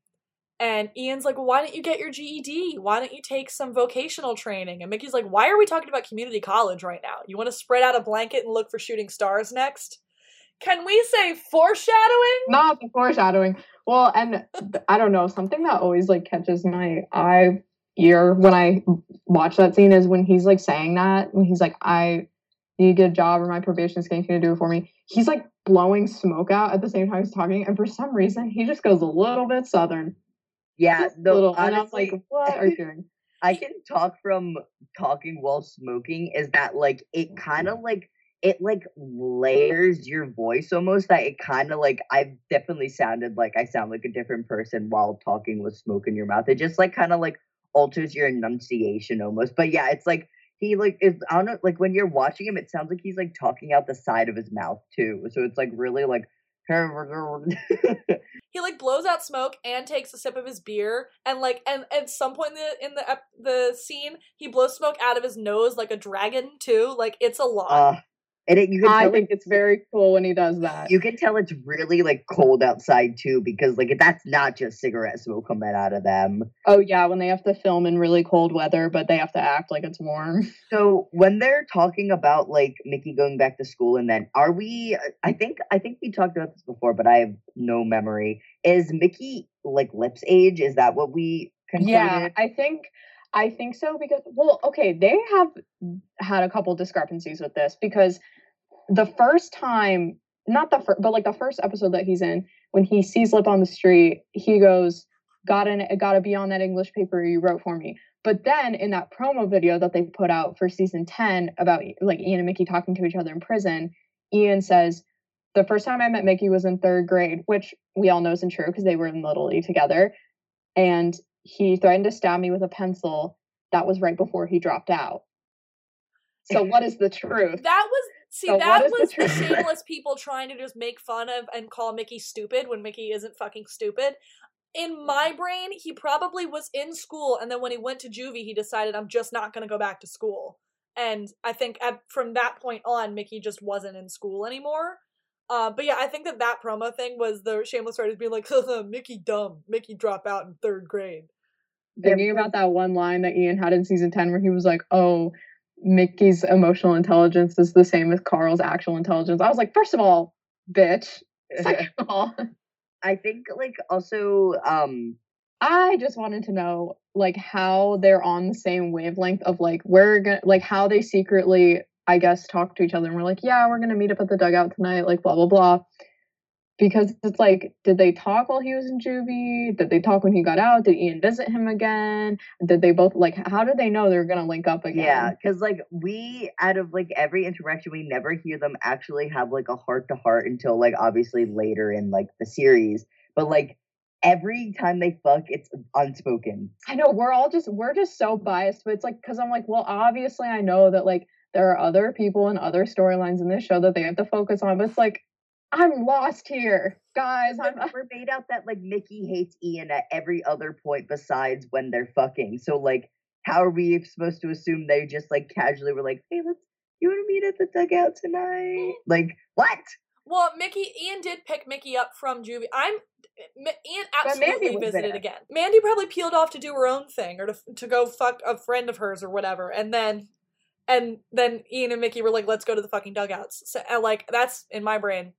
And Ian's like, well, why don't you get your G E D? Why don't you take some vocational training? And Mickey's like, why are we talking about community college right now? You want to spread out a blanket and look for shooting stars next? Can we say foreshadowing? Not foreshadowing. Well, and I don't know, something that always like catches my eye ear when I watch that scene is when he's like saying that, when he's like, I need to get a job or my probation is going to do it for me. He's like blowing smoke out at the same time he's talking, and for some reason he just goes a little bit southern. Yeah, though, little, honestly, and I'm like, what are you doing? I can talk from talking while smoking. Is that like it kind of like it like layers your voice almost? That it kind of like I've definitely sounded like I sound like a different person while talking with smoke in your mouth. It just like kind of like alters your enunciation almost. But yeah, it's like. He, like, is, I don't know, like, when you're watching him, it sounds like he's, like, talking out the side of his mouth, too. So it's, like, really, like... He, like, blows out smoke and takes a sip of his beer. And, like, and at some point in the in the, ep- the scene, he blows smoke out of his nose like a dragon, too. Like, it's a lot. Uh, And it, you can I tell think it, it's very cool when he does that. You can tell it's really, like, cold outside, too, because, like, that's not just cigarette smoke coming out of them. Oh, yeah, when they have to film in really cold weather, but they have to act like it's warm. So when they're talking about, like, Mickey going back to school and then, are we, I think, I think we talked about this before, but I have no memory. Is Mickey, like, lips age? Is that what we concluded? Yeah, I think... I think so because, well, okay, they have had a couple discrepancies with this because the first time, not the first, but like the first episode that he's in, when he sees Lip on the street, he goes, got in, got to be on that English paper you wrote for me. But then in that promo video that they put out for season ten about like Ian and Mickey talking to each other in prison, Ian says, the first time I met Mickey was in third grade, which we all know isn't true because they were in Little League together. And he threatened to stab me with a pencil. That was right before he dropped out. So what is the truth? That was, see, so that was the, the shameless people trying to just make fun of and call Mickey stupid when Mickey isn't fucking stupid. In my brain, he probably was in school, and then when he went to juvie, he decided, I'm just not going to go back to school. And I think at, from that point on, Mickey just wasn't in school anymore. Uh, but yeah, I think that that promo thing was the shameless writers being like, Mickey dumb, Mickey drop out in third grade. Thinking about that one line that Ian had in season ten where he was like, oh, Mickey's emotional intelligence is the same as Carl's actual intelligence. I was like, first of all, bitch. Second of all. I think, like, also, um, I just wanted to know, like, how they're on the same wavelength of, like, we're gonna, like, how they secretly, I guess, talk to each other and we're like, yeah, we're gonna meet up at the dugout tonight, like, blah, blah, blah. Because it's like, did they talk while he was in juvie? Did they talk when he got out? Did Ian visit him again? Did they both, like, how did they know they were going to link up again? Yeah, because, like, we, out of, like, every interaction, we never hear them actually have, like, a heart-to-heart until, like, obviously later in, like, the series. But, like, every time they fuck, it's unspoken. I know, we're all just, we're just so biased. But it's like, because I'm like, well, obviously I know that, like, there are other people and other storylines in this show that they have to focus on. But it's like, I'm lost here, guys. I'm We're made out that, like, Mickey hates Ian at every other point besides when they're fucking. So, like, how are we supposed to assume they just, like, casually were like, hey, let's, you want to meet at the dugout tonight? Like, what? Well, Mickey, Ian did pick Mickey up from juvie. I'm, Ian absolutely visited again. Mandy probably peeled off to do her own thing or to, to go fuck a friend of hers or whatever. And then, and then Ian and Mickey were like, let's go to the fucking dugouts. So, uh, like, that's in my brain.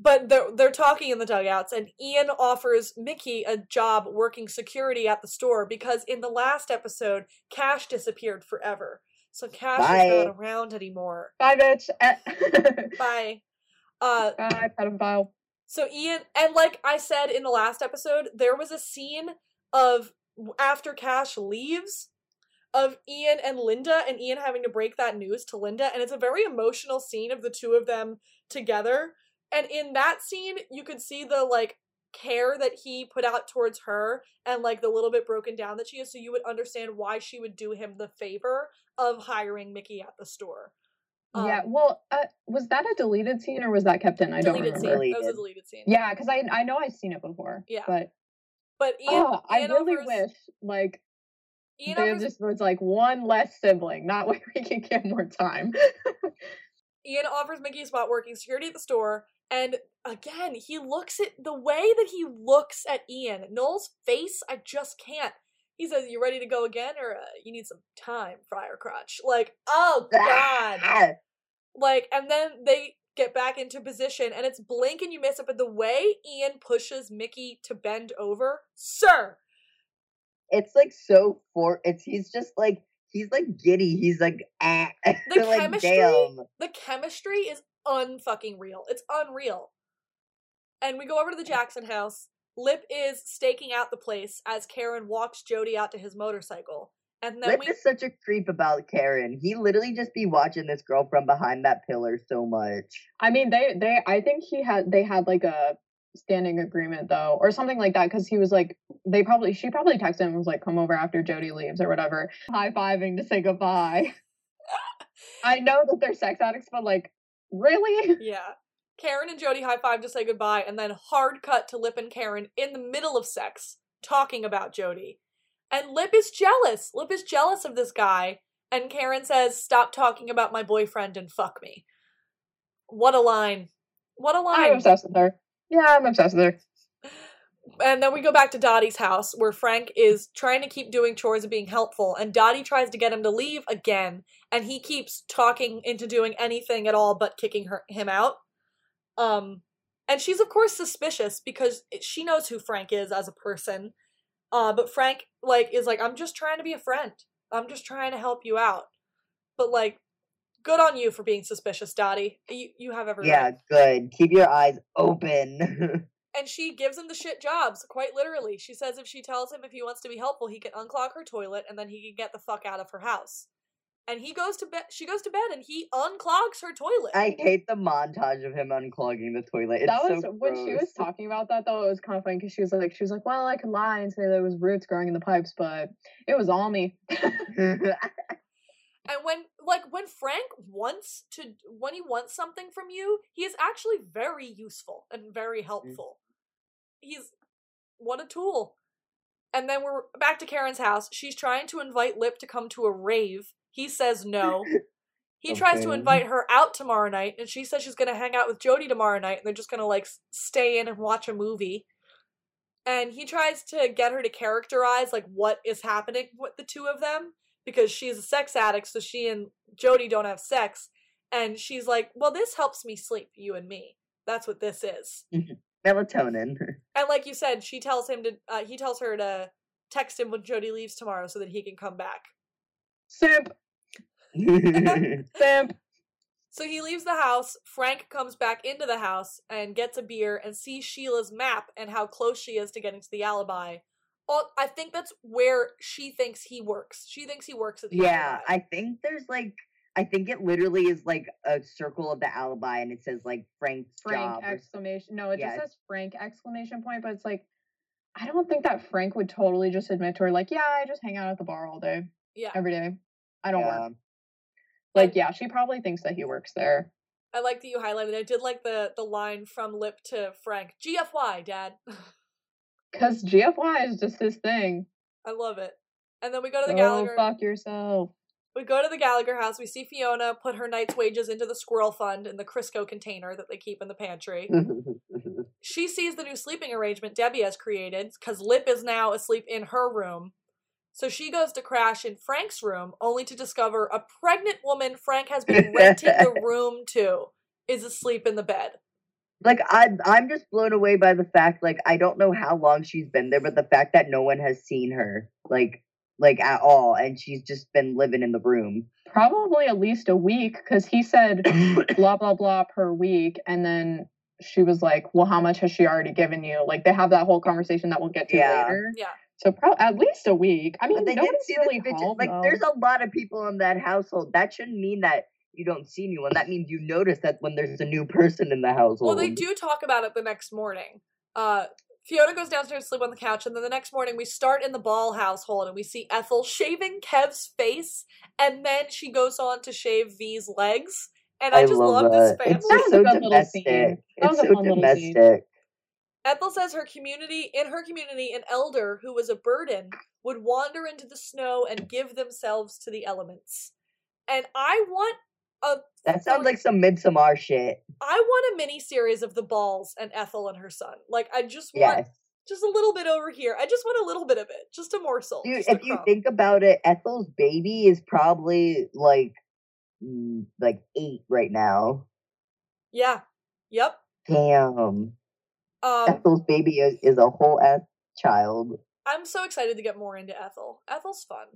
But they're, they're talking in the dugouts, and Ian offers Mickey a job working security at the store because in the last episode, Cash disappeared forever. So Cash Bye. is not around anymore. Bye, bitch. Bye. Uh, Bye, pedophile. So Ian, and like I said in the last episode, there was a scene of, after Cash leaves, of Ian and Linda, and Ian having to break that news to Linda, and it's a very emotional scene of the two of them together. And in that scene, you could see the, like, care that he put out towards her and, like, the little bit broken down that she is, so you would understand why she would do him the favor of hiring Mickey at the store. Um, yeah, well, uh, was that a deleted scene or was that kept in? I don't remember. Scene. Deleted. That was a deleted scene. Yeah, because I I know I've seen it before. Yeah. But, but Ian, oh, Ian I really offers, wish, like, Ian there offers, just was, like, one less sibling, not where we can get more time. Ian offers Mickey a spot working security at the store. And again, he looks at the way that he looks at Ian. Noel's face, I just can't. He says, you ready to go again? Or uh, you need some time, Friar Crotch. Like, oh, God. Like, and then they get back into position, and it's blink and you miss it. But the way Ian pushes Mickey to bend over, sir. It's like so, for it's he's just like, he's like giddy. He's like, ah. The like, chemistry, damn. The chemistry is unfucking real. It's unreal. And we go over to the Jackson house. Lip is staking out the place as Karen walks Jody out to his motorcycle. And then Lip we... is such a creep about Karen. He literally just be watching this girl from behind that pillar so much. I mean, they they I think he had they had like a standing agreement though, or something like that, because he was like, they probably she probably texted him and was like, come over after Jody leaves or whatever, high-fiving to say goodbye. I know that they're sex addicts, but like, really? Yeah. Karen and Jody high-five to say goodbye, and then hard cut to Lip and Karen in the middle of sex, talking about Jody. And Lip is jealous. Lip is jealous of this guy, And Karen says, stop talking about my boyfriend and fuck me. What a line. What a line. I'm obsessed with her. Yeah, I'm obsessed with her. And then we go back to Dottie's house, where Frank is trying to keep doing chores and being helpful, and Dottie tries to get him to leave again, and he keeps talking into doing anything at all but kicking her, him out. Um, and she's, of course, suspicious, because she knows who Frank is as a person, uh, but Frank, like, is like, I'm just trying to be a friend. I'm just trying to help you out. But, like, good on you for being suspicious, Dottie. You, you have everything. Yeah, good. Keep your eyes open. And she gives him the shit jobs, quite literally. She says if she tells him if he wants to be helpful, he can unclog her toilet, and then he can get the fuck out of her house. And he goes to bed. She goes to bed, and he unclogs her toilet. I hate the montage of him unclogging the toilet. It's that was so when gross. She was talking about that, though. It was kind of funny because she was like, she was like, well, I could lie and say that it was roots growing in the pipes, but it was all me. And when, like, when Frank wants to, when he wants something from you, he is actually very useful and very helpful. Mm. He's, what a tool. And then we're back to Karen's house. She's trying to invite Lip to come to a rave. He says no. He okay. tries to invite her out tomorrow night, and she says she's going to hang out with Jody tomorrow night, and they're just going to, like, stay in and watch a movie. And he tries to get her to characterize, like, what is happening with the two of them, because she's a sex addict, so she and Jody don't have sex. And she's like, well, this helps me sleep, you and me. That's what this is. Melatonin. And like you said, she tells him to, uh, he tells her to text him when Jody leaves tomorrow so that he can come back. Simp. Simp. So he leaves the house. Frank comes back into the house and gets a beer and sees Sheila's map and how close she is to getting to the alibi. I think that's where she thinks he works. She thinks he works at the yeah, alibi. I think there's, like, I think it literally is, like, a circle of the alibi, and it says, like, Frank's Frank job. Exclamation. No, it yeah. just says Frank exclamation point, but it's, like, I don't think that Frank would totally just admit to her, like, yeah, I just hang out at the bar all day. Yeah. Every day. I don't yeah. work. Like, and, yeah, she probably thinks that he works there. I like that you highlighted. I did like the, the line from Lip to Frank. G F Y, Dad. Because G F Y is just his thing. I love it. And then we go to the oh, Gallagher. Oh, fuck yourself. We go to the Gallagher house. We see Fiona put her night's wages into the squirrel fund in the Crisco container that they keep in the pantry. She sees the new sleeping arrangement Debbie has created, because Lip is now asleep in her room. So she goes to crash in Frank's room, only to discover a pregnant woman Frank has been renting the room to is asleep in the bed. Like, I'm, I'm just blown away by the fact, like, I don't know how long she's been there, but the fact that no one has seen her, like, like at all, and she's just been living in the room. Probably at least a week, because he said blah, blah, blah per week, and then she was like, well, how much has she already given you? Like, they have that whole conversation that we'll get to yeah. later. Yeah. So pro- at least a week. I mean, but they didn't see really the home, like, though. There's a lot of people in that household. That shouldn't mean that you don't see anyone. That means you notice that when there's a new person in the household. Well, they do talk about it the next morning. Uh, Fiona goes downstairs to sleep on the couch, and then the next morning we start in the Ball household, and we see Ethel shaving Kev's face, and then she goes on to shave V's legs. And I, I just love, love this family. It's that was so a good little scene. That was it's a so domestic. Ethel says her community, in her community, an elder who was a burden would wander into the snow and give themselves to the elements. And I want a... That sounds like some Midsommar shit. I want a mini-series of the Balls and Ethel and her son. Like, I just want... Yes. Just a little bit over here. I just want a little bit of it. Just a morsel. Dude, if you think about it, Ethel's baby is probably, like, like eight right now. Yeah. Yep. Damn. Um, Ethel's baby is, is a whole ass child. I'm so excited to get more into Ethel. Ethel's fun.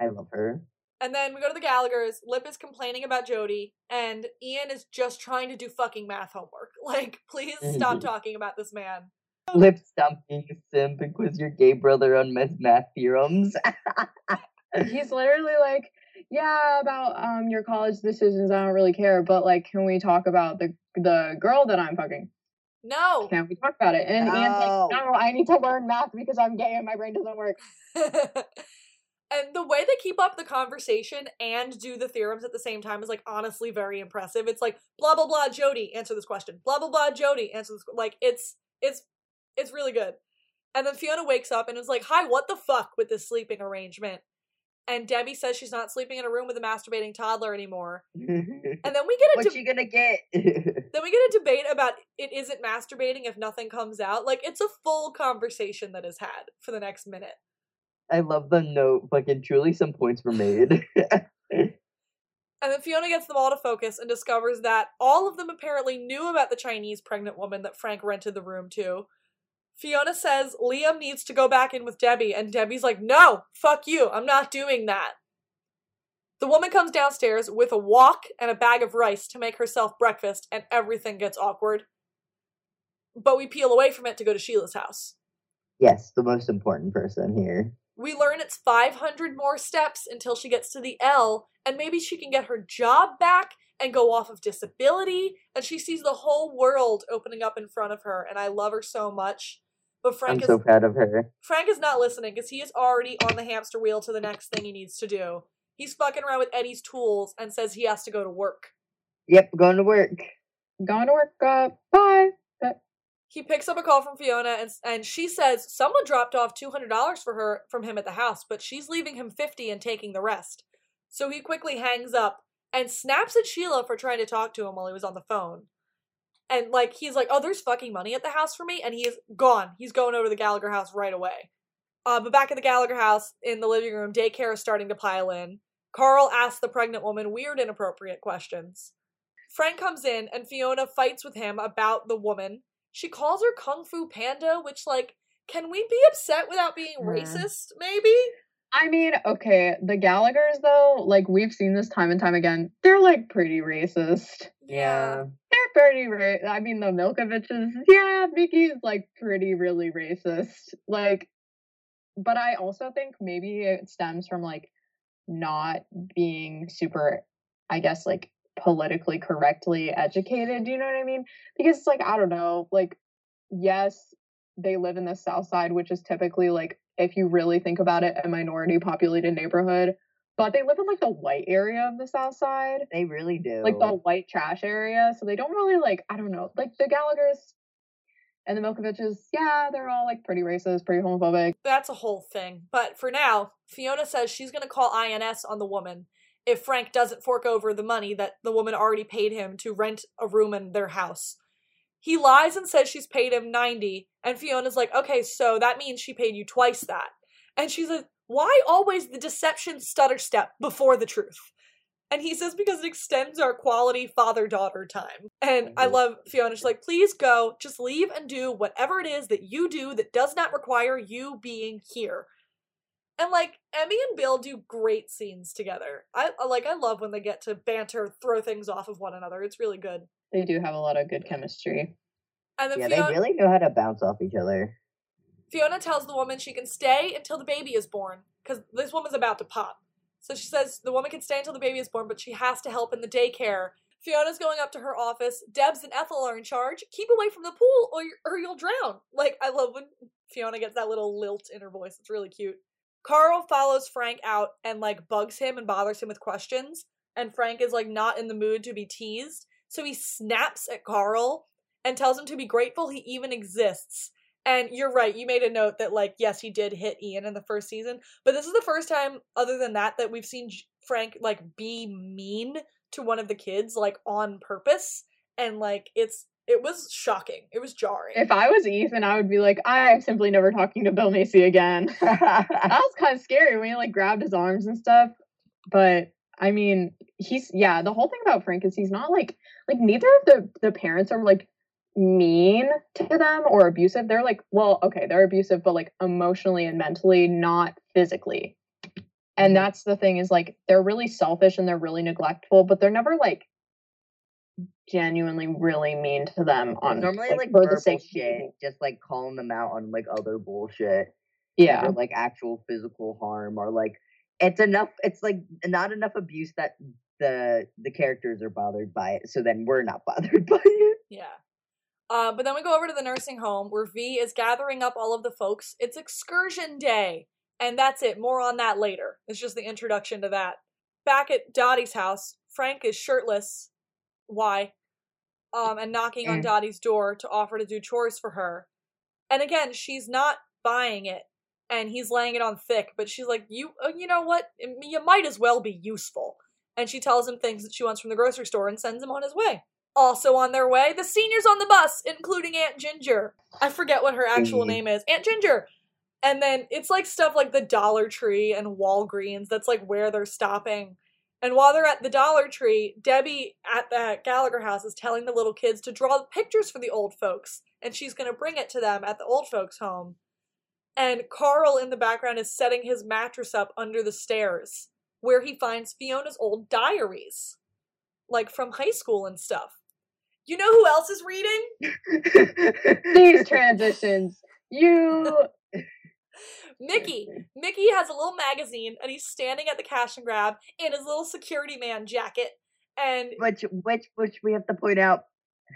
I love her. And then we go to the Gallagher's. Lip is complaining about Jody, and Ian is just trying to do fucking math homework. Like, please stop talking about this man. Lip stomping you simp and quiz your gay brother on math theorems. He's literally like, yeah, about um your college decisions, I don't really care, but like, can we talk about the the girl that I'm fucking? No. Can't we talk about it? And no. Ian's like, no, I need to learn math because I'm gay and my brain doesn't work. And the way they keep up the conversation and do the theorems at the same time is, like, honestly very impressive. It's like, blah, blah, blah, Jody, answer this question. Blah, blah, blah, Jody, answer this. Like, it's, it's, it's really good. And then Fiona wakes up and is like, hi, what the fuck with this sleeping arrangement? and Debbie says she's not sleeping in a room with a masturbating toddler anymore. And then we get a What's de- she gonna get? Then we get a debate about it isn't masturbating if nothing comes out. Like, it's a full conversation that is had for the next minute. I love the note. Fucking truly some points were made. And then Fiona gets them all to focus and discovers that all of them apparently knew about the Chinese pregnant woman that Frank rented the room to. Fiona says Liam needs to go back in with Debbie, and Debbie's like, no, fuck you, I'm not doing that. The woman comes downstairs with a wok and a bag of rice to make herself breakfast, and everything gets awkward. But we peel away from it to go to Sheila's house. Yes, the most important person here. We learn it's five hundred more steps until she gets to the L, and maybe she can get her job back and go off of disability, and she sees the whole world opening up in front of her, and I love her so much. But Frank I'm is, so proud of her. Frank is not listening, because he is already on the hamster wheel to the next thing he needs to do. He's fucking around with Eddie's tools and says he has to go to work. Yep, going to work. Going to work, uh, bye. He picks up a call from Fiona, and and she says someone dropped off two hundred dollars for her from him at the house, but she's leaving him fifty dollars and taking the rest. So he quickly hangs up and snaps at Sheila for trying to talk to him while he was on the phone. And, like, he's like, oh, there's fucking money at the house for me, and he is gone. He's going over to the Gallagher house right away. Uh, but back at the Gallagher house, in the living room, daycare is starting to pile in. Carl asks the pregnant woman weird, inappropriate questions. Frank comes in, and Fiona fights with him about the woman. She calls her Kung Fu Panda, which, like, can we be upset without being yeah. racist, maybe? I mean, okay, the Gallaghers, though, like, we've seen this time and time again, they're, like, pretty racist. Yeah. They're pretty racist. I mean, the Milkoviches, yeah, Mickey's, like, pretty, really racist. Like, but I also think maybe it stems from, like, not being super, I guess, like, politically correctly educated, you know what I mean? Because it's like, I don't know, like, yes, they live in the South Side, which is typically, like, if you really think about it, a minority populated neighborhood, but they live in, like, the white area of the South Side. They really do. Like, the white trash area, so they don't really, like, I don't know, like, the Gallaghers and the Milkoviches, yeah, they're all, like, pretty racist, pretty homophobic. That's a whole thing, but for now, Fiona says she's gonna call I N S on the woman if Frank doesn't fork over the money that the woman already paid him to rent a room in their house. He lies and says she's paid him ninety dollars, and Fiona's like, okay, so that means she paid you twice that. And she says, why always the deception stutter step before the truth? And he says, because it extends our quality father-daughter time. And I love Fiona. She's like, please go, just leave and do whatever it is that you do that does not require you being here. And, like, Emmy and Bill do great scenes together. I, like, I love when they get to banter, throw things off of one another. It's really good. They do have a lot of good chemistry. And then yeah, Fiona, they really know how to bounce off each other. Fiona tells the woman she can stay until the baby is born, because this woman's about to pop. So she says the woman can stay until the baby is born, but she has to help in the daycare. Fiona's going up to her office. Debs and Ethel are in charge. Keep away from the pool or, or you'll drown. Like, I love when Fiona gets that little lilt in her voice. It's really cute. Carl follows Frank out and, like, bugs him and bothers him with questions, and Frank is, like, not in the mood to be teased, so he snaps at Carl and tells him to be grateful he even exists. And you're right, you made a note that, like, yes, he did hit Ian in the first season, but this is the first time, other than that, that we've seen Frank, like, be mean to one of the kids, like, on purpose, and, like, it's It was shocking. It was jarring. If I was Ethan, I would be like, I'm simply never talking to Bill Macy again. That was kind of scary when he, like, grabbed his arms and stuff. But, I mean, he's, yeah, the whole thing about Frank is he's not, like, like, neither of the, the parents are, like, mean to them or abusive. They're, like, well, okay, they're abusive, but, like, emotionally and mentally, not physically. And that's the thing is, like, they're really selfish and they're really neglectful, but they're never, like, genuinely really mean to them on normally like, like verbal shit, shit, just like calling them out on like other bullshit, yeah, or, like, actual physical harm, or like it's enough it's like not enough abuse that the the characters are bothered by it, so then we're not bothered by it. Yeah. Uh, but then we go over to the nursing home where V is gathering up all of the folks. It's excursion day, and that's it. More on that later. It's just the introduction to that. Back at Dottie's house, Frank is shirtless. Why? Um, and knocking on Dottie's door to offer to do chores for her. And again, she's not buying it. and he's laying it on thick, but she's like, you uh, you know what, you might as well be useful. And she tells him things that she wants from the grocery store and sends him on his way. Also on their way, the seniors on the bus, including Aunt Ginger. I forget what her actual name is. Aunt Ginger! And then it's like stuff like the Dollar Tree and Walgreens. That's like where they're stopping. And while they're at the Dollar Tree, Debbie at the Gallagher house is telling the little kids to draw pictures for the old folks. And she's going to bring it to them at the old folks' home. And Carl in the background is setting his mattress up under the stairs, where he finds Fiona's old diaries, like from high school and stuff. You know who else is reading? These transitions. You... Mickey. Mickey has a little magazine, and he's standing at the cash and grab in his little security man jacket. And which, which, which we have to point out,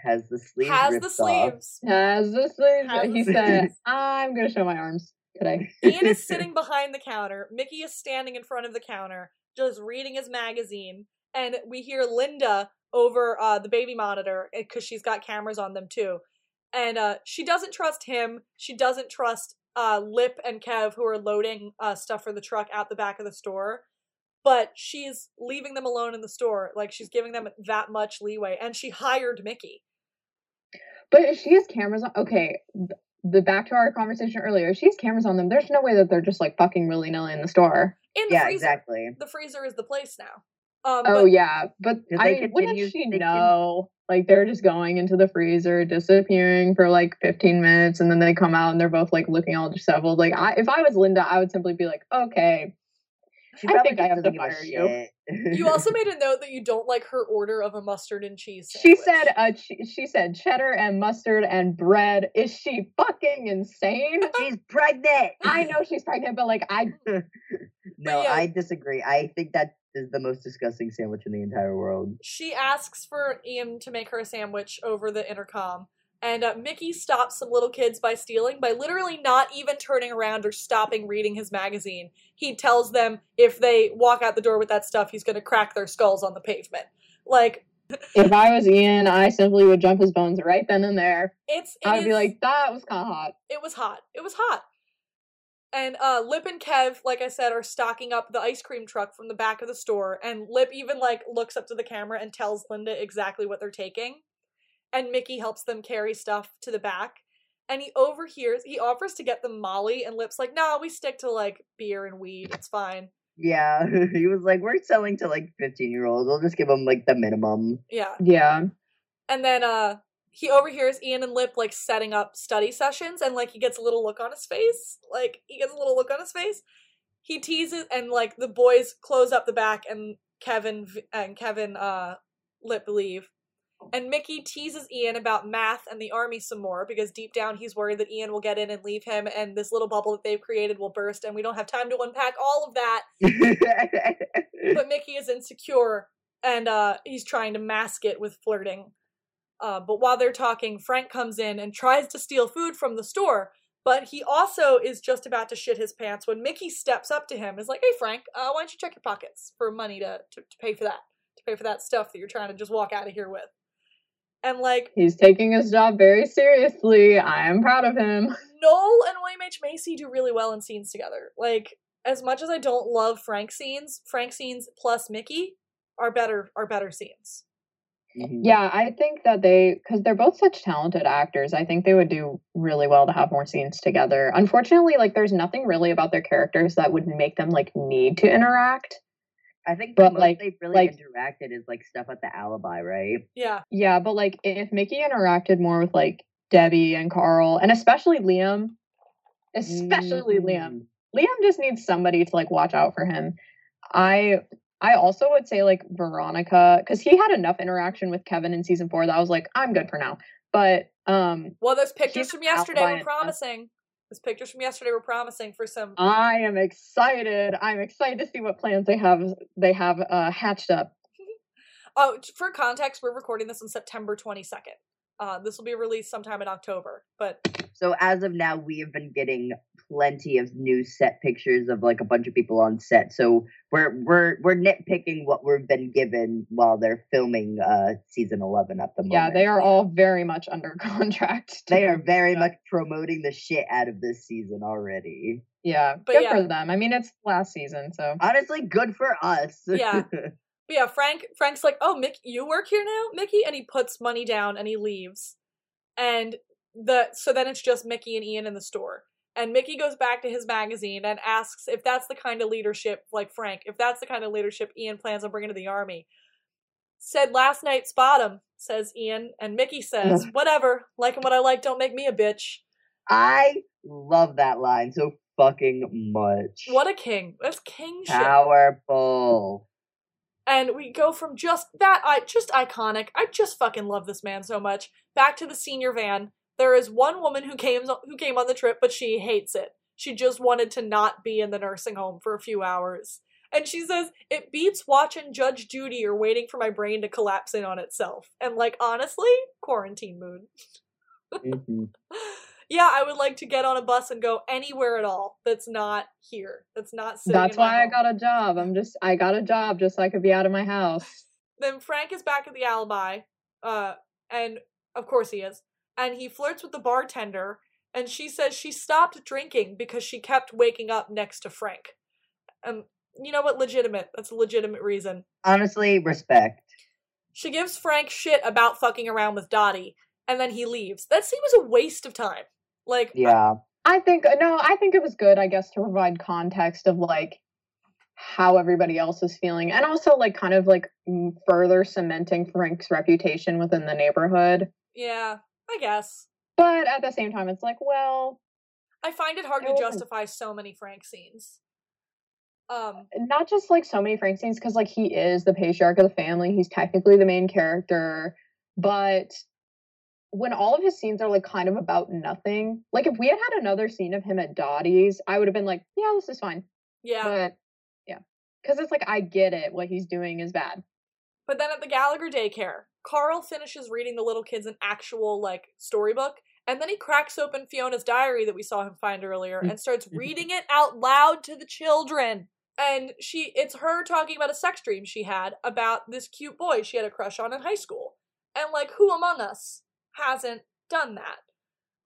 has the sleeves. Has the sleeves. Off. Has the sleeves. Has he the said, sleeves. "I'm going to show my arms today." Ian is sitting behind the counter. Mickey is standing in front of the counter, just reading his magazine. And we hear Linda over uh, the baby monitor because she's got cameras on them too. And uh, she doesn't trust him. She doesn't trust. Uh, Lip and Kev, who are loading uh, stuff for the truck out the back of the store, but she's leaving them alone in the store. Like, she's giving them that much leeway, and she hired Mickey. But she has cameras on. Okay, the back to our conversation earlier. She has cameras on them. There's no way that they're just like fucking willy nilly in the store. In the yeah, freezer. Exactly. The freezer is the place now. Um, oh but, yeah, but I mean, wouldn't she know? Like, they're just going into the freezer, disappearing for like fifteen minutes, and then they come out and they're both like looking all disheveled. Like, I, if I was Linda, I would simply be like, okay, she I think I have to fire you. You also made a note that you don't like her order of a mustard and cheese sandwich. She said, uh, she, she said cheddar and mustard and bread. Is she fucking insane? She's pregnant. I know she's pregnant, but like, I. no, yeah. I disagree. I think that. Is the most disgusting sandwich in the entire world. She asks for Ian to make her a sandwich over the intercom, and uh, Mickey stops some little kids by stealing, by literally not even turning around or stopping reading his magazine. He tells them if they walk out the door with that stuff, he's going to crack their skulls on the pavement. Like, if I was Ian, I simply would jump his bones right then and there. It's. It I'd is, be like, that was kind of hot. It was hot. It was hot. And uh, Lip and Kev, like I said, are stocking up the ice cream truck from the back of the store. And Lip even, like, looks up to the camera and tells Linda exactly what they're taking. And Mickey helps them carry stuff to the back. And he overhears, he offers to get them Molly. And Lip's like, no, nah, we stick to, like, beer and weed. It's fine. Yeah. He was like, we're selling to, like, fifteen-year-olds. We'll just give them, like, the minimum. Yeah. Yeah. And then uh, he overhears Ian and Lip, like, setting up study sessions, and, like, he gets a little look on his face. Like, he gets a little look on his face. He teases, and, like, the boys close up the back, and Kevin and Kevin uh, Lip leave. And Mickey teases Ian about math and the army some more, because deep down he's worried that Ian will get in and leave him, and this little bubble that they've created will burst, and we don't have time to unpack all of that. But Mickey is insecure, and uh, he's trying to mask it with flirting. Uh, but while they're talking, Frank comes in and tries to steal food from the store, but he also is just about to shit his pants when Mickey steps up to him and is like, hey, Frank, uh, why don't you check your pockets for money to, to, to pay for that, to pay for that stuff that you're trying to just walk out of here with. And, like... he's taking his job very seriously. I am proud of him. Noel and William H. Macy do really well in scenes together. Like, as much as I don't love Frank scenes, Frank scenes plus Mickey are better are better scenes. Mm-hmm. Yeah, I think that they, because they're both such talented actors, I think they would do really well to have more scenes together. Unfortunately, like, there's nothing really about their characters that would make them, like, need to interact. I think the but, most like, they've really like, interacted is, like, stuff at the Alibi, right? Yeah. Yeah, but, like, if Mickey interacted more with, like, Debbie and Carl, and especially Liam, especially mm. Liam, Liam just needs somebody to, like, watch out for him. I... I also would say, like, Veronica, because he had enough interaction with Kevin in season four that I was like, I'm good for now. But, um... well, those pictures from yesterday were promising. Those pictures from yesterday were promising for some... I am excited. I'm excited to see what plans they have they have uh, hatched up. Oh, for context, we're recording this on September twenty-second. Uh, this will be released sometime in October. But so as of now, we have been getting plenty of new set pictures of like a bunch of people on set. So we're we're we're nitpicking what we've been given while they're filming uh, season eleven at the moment. Yeah, they are all very much under contract. They are very yeah. much promoting the shit out of this season already. Yeah, but good yeah. for them. I mean, it's last season, so honestly, good for us. Yeah. But yeah, Frank. Frank's like, "Oh, Mickey, you work here now, Mickey," and he puts money down and he leaves. And the so then it's just Mickey and Ian in the store. And Mickey goes back to his magazine and asks if that's the kind of leadership, like Frank, if that's the kind of leadership Ian plans on bringing to the army. Said last night, spot him, says Ian, and Mickey says, "Whatever, liking what I like, don't make me a bitch." I love that line so fucking much. What a king! That's king shit. Powerful. And we go from just that, I just iconic, I just fucking love this man so much, back to the senior van. There is one woman who came who came on the trip, but she hates it. She just wanted to not be in the nursing home for a few hours. And she says, it beats watching Judge Judy or waiting for my brain to collapse in on itself. And like, honestly, quarantine mood. Mm-hmm. Yeah, I would like to get on a bus and go anywhere at all that's not here. That's not sitting That's in my why home. I got a job. I'm just, I got a job just so I could be out of my house. Then Frank is back at the Alibi. Uh, and of course he is. And he flirts with the bartender. And she says she stopped drinking because she kept waking up next to Frank. And you know what? Legitimate. That's a legitimate reason. Honestly, respect. She gives Frank shit about fucking around with Dottie. And then he leaves. That seems a waste of time. Like, yeah, I think, no, I think it was good, I guess, to provide context of like how everybody else is feeling, and also like kind of like further cementing Frank's reputation within the neighborhood. Yeah, I guess. But at the same time, it's like, well, I find it hard it to justify so many Frank scenes. Um, not just like so many Frank scenes, because like he is the patriarch of the family. He's technically the main character, but when all of his scenes are like kind of about nothing, like if we had had another scene of him at Dottie's, I would have been like, yeah, this is fine. Yeah. But yeah. Cause it's like, I get it. What he's doing is bad. But then at the Gallagher daycare, Carl finishes reading the little kids an actual like storybook. And then he cracks open Fiona's diary that we saw him find earlier and starts reading it out loud to the children. And she, it's her talking about a sex dream she had about this cute boy she had a crush on in high school. And like, who among us hasn't done that?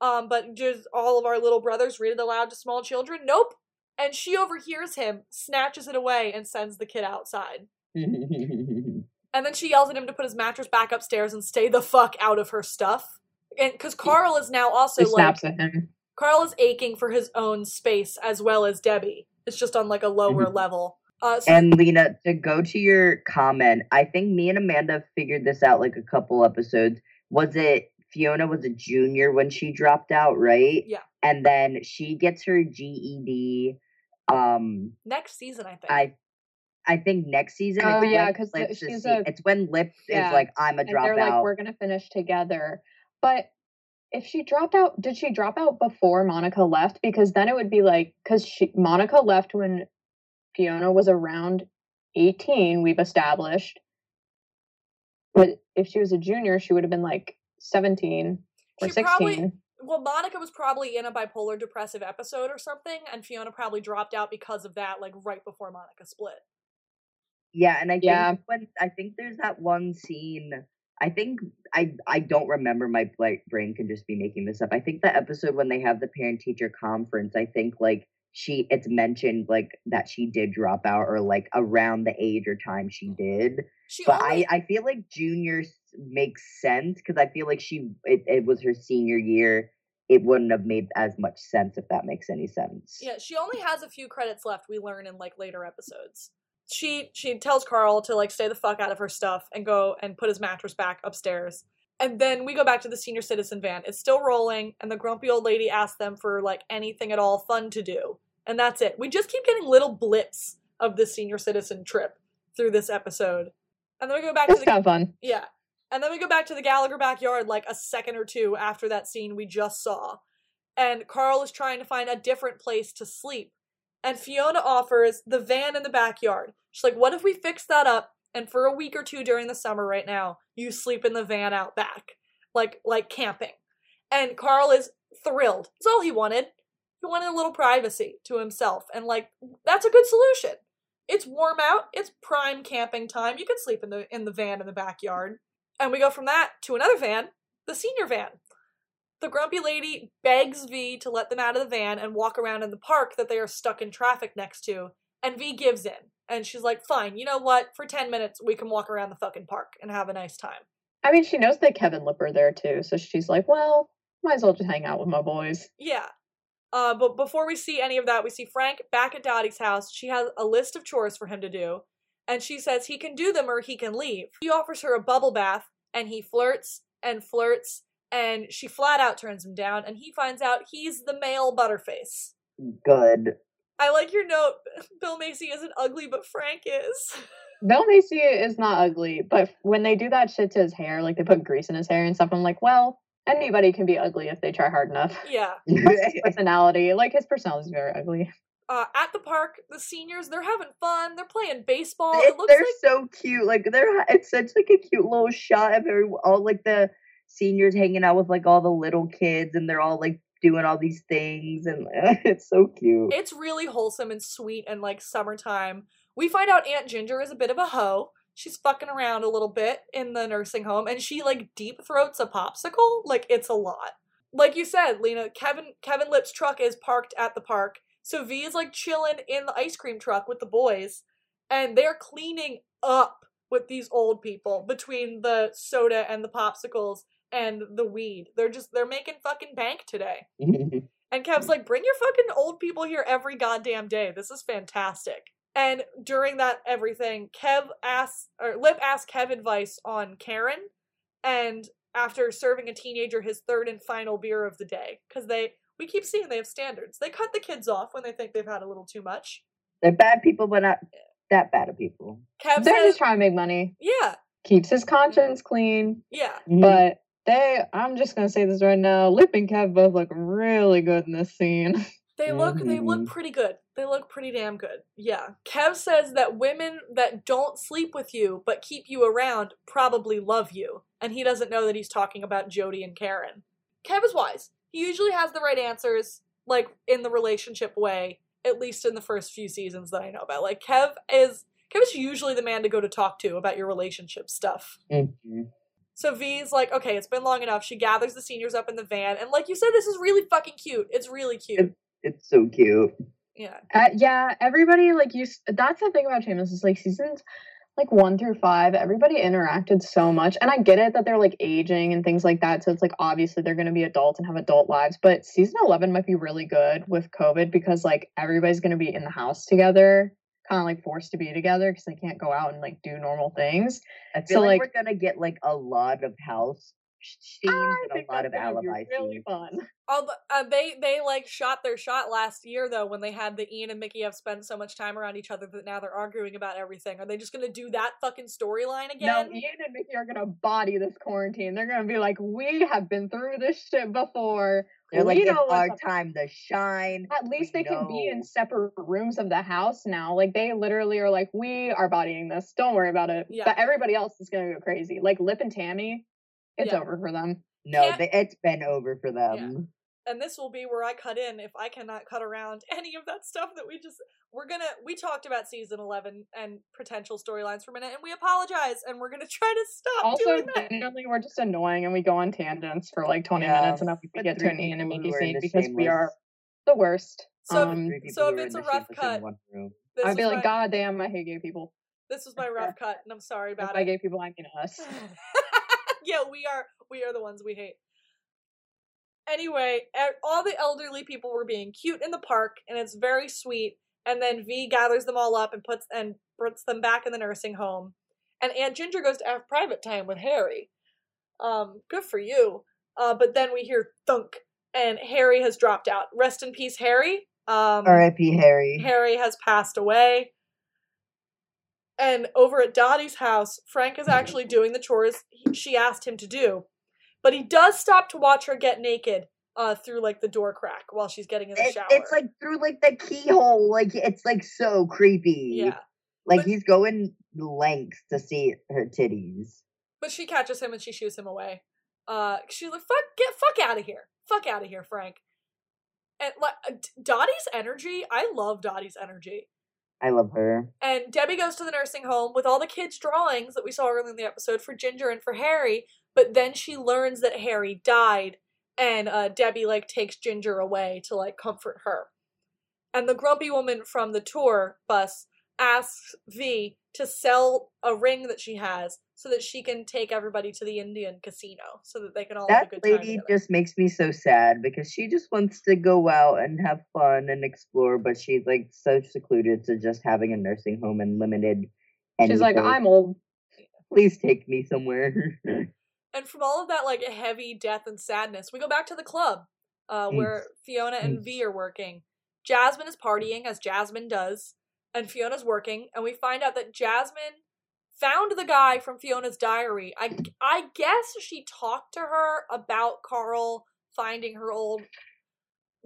Um, but just all of our little brothers read it aloud to small children? Nope. And she overhears him, snatches it away, and sends the kid outside. And then she yells at him to put his mattress back upstairs and stay the fuck out of her stuff. And because Carl is now also she like... snaps at him. Carl is aching for his own space as well as Debbie. It's just on like a lower mm-hmm. level. Uh, so- and Lena, to go to your comment, I think me and Amanda figured this out like a couple episodes. Was it... Fiona was a junior when she dropped out, right? Yeah. And then she gets her G E D. Um, next season, I think. I I think next season. Oh, it's yeah, because she's a, It's when Lip yeah. is like, I'm a and dropout. They're like, we're going to finish together. But if she dropped out, did she drop out before Monica left? Because then it would be like, because Monica left when Fiona was around eighteen, we've established. But if she was a junior, she would have been like, seventeen or she sixteen. Probably, well, Monica was probably in a bipolar depressive episode or something, and Fiona probably dropped out because of that, like right before Monica split. Yeah, and I think yeah. when I think there's that one scene. I think I I don't remember. My brain can just be making this up. I think the episode when they have the parent teacher conference. I think like she it's mentioned like that she did drop out or like around the age or time she did. She but only- I I feel like junior makes sense because I feel like she it, it was her senior year. It wouldn't have made as much sense if that makes any sense. Yeah, she only has a few credits left. We learn in like later episodes. She she tells Carl to like stay the fuck out of her stuff and go and put his mattress back upstairs. And then we go back to the senior citizen van. It's still rolling, and the grumpy old lady asks them for like anything at all fun to do, and that's it. We just keep getting little blips of the senior citizen trip through this episode, and then we go back that's to the kind of fun. Yeah. And then we go back to the Gallagher backyard like a second or two after that scene we just saw. And Carl is trying to find a different place to sleep. And Fiona offers the van in the backyard. She's like, what if we fix that up? And for a week or two during the summer right now, you sleep in the van out back. like like camping. And Carl is thrilled. It's all he wanted. He wanted a little privacy to himself. And, like, that's a good solution. It's warm out. It's prime camping time. You can sleep in the in the van in the backyard. And we go from that to another van, the senior van. The grumpy lady begs V to let them out of the van and walk around in the park that they are stuck in traffic next to. And V gives in. And she's like, fine, you know what? For ten minutes, we can walk around the fucking park and have a nice time. I mean, she knows that Kevin Lipper there, too. So she's like, well, might as well just hang out with my boys. Yeah. Uh, but before we see any of that, we see Frank back at Dottie's house. She has a list of chores for him to do. And she says he can do them or he can leave. He offers her a bubble bath, and he flirts and flirts, and she flat out turns him down, and he finds out he's the male Butterface. Good. I like your note, Bill Macy isn't ugly, but Frank is. Bill Macy is not ugly, but when they do that shit to his hair, like they put grease in his hair and stuff, I'm like, well, anybody can be ugly if they try hard enough. Yeah. His personality, like his personality is very ugly. Uh, at the park, the seniors, they're having fun. They're playing baseball. It, it looks they're like... so cute. Like, they're it's such like a cute little shot of every, all like the seniors hanging out with like all the little kids, and they're all like doing all these things, and uh, it's so cute. It's really wholesome and sweet and like summertime. We find out Aunt Ginger is a bit of a hoe. She's fucking around a little bit in the nursing home, and she like deep throats a popsicle. Like, it's a lot. Like you said, Lena, Kevin Kevin Lip's truck is parked at the park. So V is like chilling in the ice cream truck with the boys, and they're cleaning up with these old people between the soda and the popsicles and the weed. They're just, they're making fucking bank today. And Kev's like, bring your fucking old people here every goddamn day. This is fantastic. And during that everything, Kev asks, or Lip asks Kev advice on Karen, and after serving a teenager his third and final beer of the day, because they, we keep seeing they have standards. They cut the kids off when they think they've had a little too much. They're bad people, but not that bad of people. Kev They're says, just trying to make money. Yeah. Keeps his conscience clean. Yeah. But they, I'm just going to say this right now, Lip and Kev both look really good in this scene. They look, mm-hmm. they look pretty good. They look pretty damn good. Yeah. Kev says that women that don't sleep with you but keep you around probably love you. And he doesn't know that he's talking about Jody and Karen. Kev is wise. He usually has the right answers, like, in the relationship way, at least in the first few seasons that I know about. Like, Kev is, Kev is usually the man to go to talk to about your relationship stuff. Mm-hmm. So V's like, okay, it's been long enough. She gathers the seniors up in the van. And like you said, this is really fucking cute. It's really cute. It- It's so cute. Yeah. Uh, yeah, everybody, like, you, that's the thing about Shameless, is, like, seasons, like, one through five, everybody interacted so much. And I get it that they're, like, aging and things like that, so it's, like, obviously they're going to be adults and have adult lives, but season eleven might be really good with COVID because, like, everybody's going to be in the house together, kind of, like, forced to be together because they can't go out and, like, do normal things. I feel so, like, like we're going to get, like, a lot of house scenes and a lot of alibi really scenes. Fun. Oh, but, uh, they they like shot their shot last year though when they had the Ian and Mickey have spent so much time around each other that now they're arguing about everything. Are they just gonna do that fucking storyline again? No, Ian and Mickey are gonna body this quarantine. They're gonna be like, we have been through this shit before. They're like, it's our time to shine. At least they can be in separate rooms of the house now. Like, they literally are like, we are bodying this. Don't worry about it. Yeah. But everybody else is gonna go crazy. Like Lip and Tammy. It's yeah. over for them. No, they, it's been over for them. Yeah. And this will be where I cut in if I cannot cut around any of that stuff that we just, we're gonna, we talked about season eleven and potential storylines for a minute, and we apologize, and we're gonna try to stop also, doing that. Also, we're just annoying, and we go on tangents for like twenty yeah. minutes, and if we but get to an Ian and Mickey scene because we are the worst. So, um, so if it's a rough cut, I'd be like, my, God damn, I hate gay people. This was my rough cut, and I'm sorry about if it. By gay people, I mean us. Yeah, we are we are the ones we hate. Anyway, all the elderly people were being cute in the park, and it's very sweet. And then V gathers them all up and puts and puts them back in the nursing home. And Aunt Ginger goes to have private time with Harry. Um, good for you. Uh, but then we hear thunk, and Harry has dropped out. Rest in peace, Harry. Um, R I P Harry. Harry has passed away. And over at Dottie's house, Frank is actually doing the chores he, she asked him to do. But he does stop to watch her get naked uh, through, like, the door crack while she's getting in the it, shower. It's, like, through, like, the keyhole. Like, it's, like, so creepy. Yeah. Like, but, he's going lengths to see her titties. But she catches him and she shoos him away. Uh, she's like, fuck, get, fuck out of here. Fuck out of here, Frank. And like Dottie's energy, I love Dottie's energy. I love her. And Debbie goes to the nursing home with all the kids' drawings that we saw earlier in the episode for Ginger and for Harry, but then she learns that Harry died, and uh, Debbie, like, takes Ginger away to, like, comfort her. And the grumpy woman from the tour bus asks V to sell a ring that she has so that she can take everybody to the Indian casino so that they can all that have a good time. That lady just makes me so sad because she just wants to go out and have fun and explore, but she's like so secluded to just having a nursing home and limited anything. She's like, I'm old. Please take me somewhere. And from all of that like heavy death and sadness, we go back to the club uh, mm. where Fiona and mm. V are working. Jasmine is partying as Jasmine does. And Fiona's working, and we find out that Jasmine found the guy from Fiona's diary. I, I guess she talked to her about Carl finding her old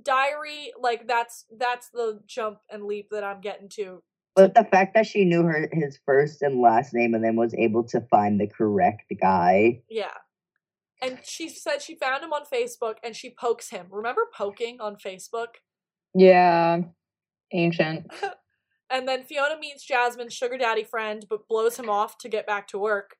diary. Like, that's that's the jump and leap that I'm getting to. But the fact that she knew her his first and last name and then was able to find the correct guy. Yeah. And she said she found him on Facebook, and she pokes him. Remember poking on Facebook? Yeah. Ancient. And then Fiona meets Jasmine's sugar daddy friend, but blows him off to get back to work.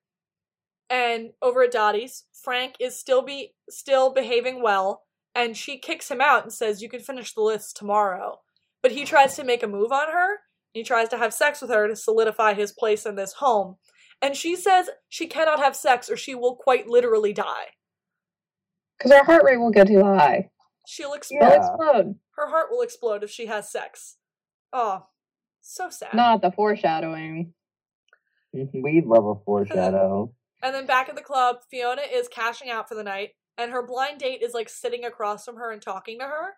And over at Dottie's, Frank is still be still behaving well, and she kicks him out and says, you can finish the list tomorrow. But he tries to make a move on her, and he tries to have sex with her to solidify his place in this home. And she says she cannot have sex or she will quite literally die. Because her heart rate will get too high. She'll explode. Yeah. explode. Her heart will explode if she has sex. Oh. So sad. Not the foreshadowing. We love a foreshadow. And then back at the club, Fiona is cashing out for the night, and her blind date is, like, sitting across from her and talking to her,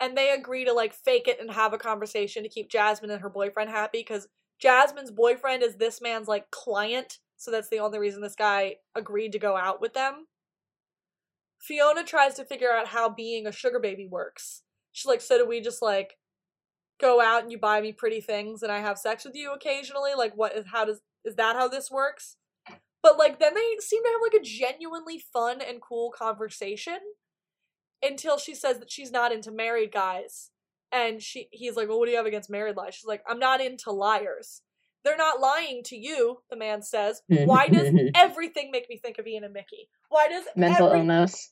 and they agree to, like, fake it and have a conversation to keep Jasmine and her boyfriend happy, because Jasmine's boyfriend is this man's, like, client, so that's the only reason this guy agreed to go out with them. Fiona tries to figure out how being a sugar baby works. She's like, so do we just, like, go out and you buy me pretty things and I have sex with you occasionally? Like, what is, how does, is that how this works? But, like, then they seem to have, like, a genuinely fun and cool conversation until she says that she's not into married guys. And she, he's like, well, what do you have against married life? She's like, I'm not into liars. They're not lying to you, the man says. Why does everything make me think of Ian and Mickey? Why does mental every- illness?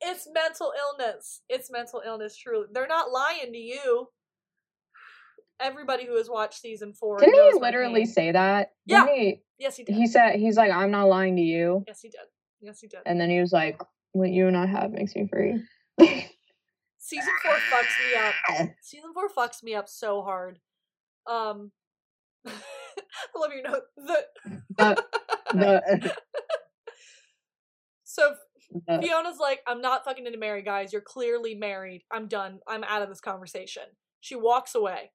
It's mental illness. It's mental illness, truly. They're not lying to you. Everybody who has watched season four. Didn't he literally say that? Yeah. He, yes, he did. He said, he's like, I'm not lying to you. Yes, he did. Yes, he did. And then he was like, what you and I have makes me free. Season four fucks me up. Season four fucks me up so hard. Um, I love your note. The... the, the... So the... Fiona's like, I'm not fucking into married guys. You're clearly married. I'm done. I'm out of this conversation. She walks away.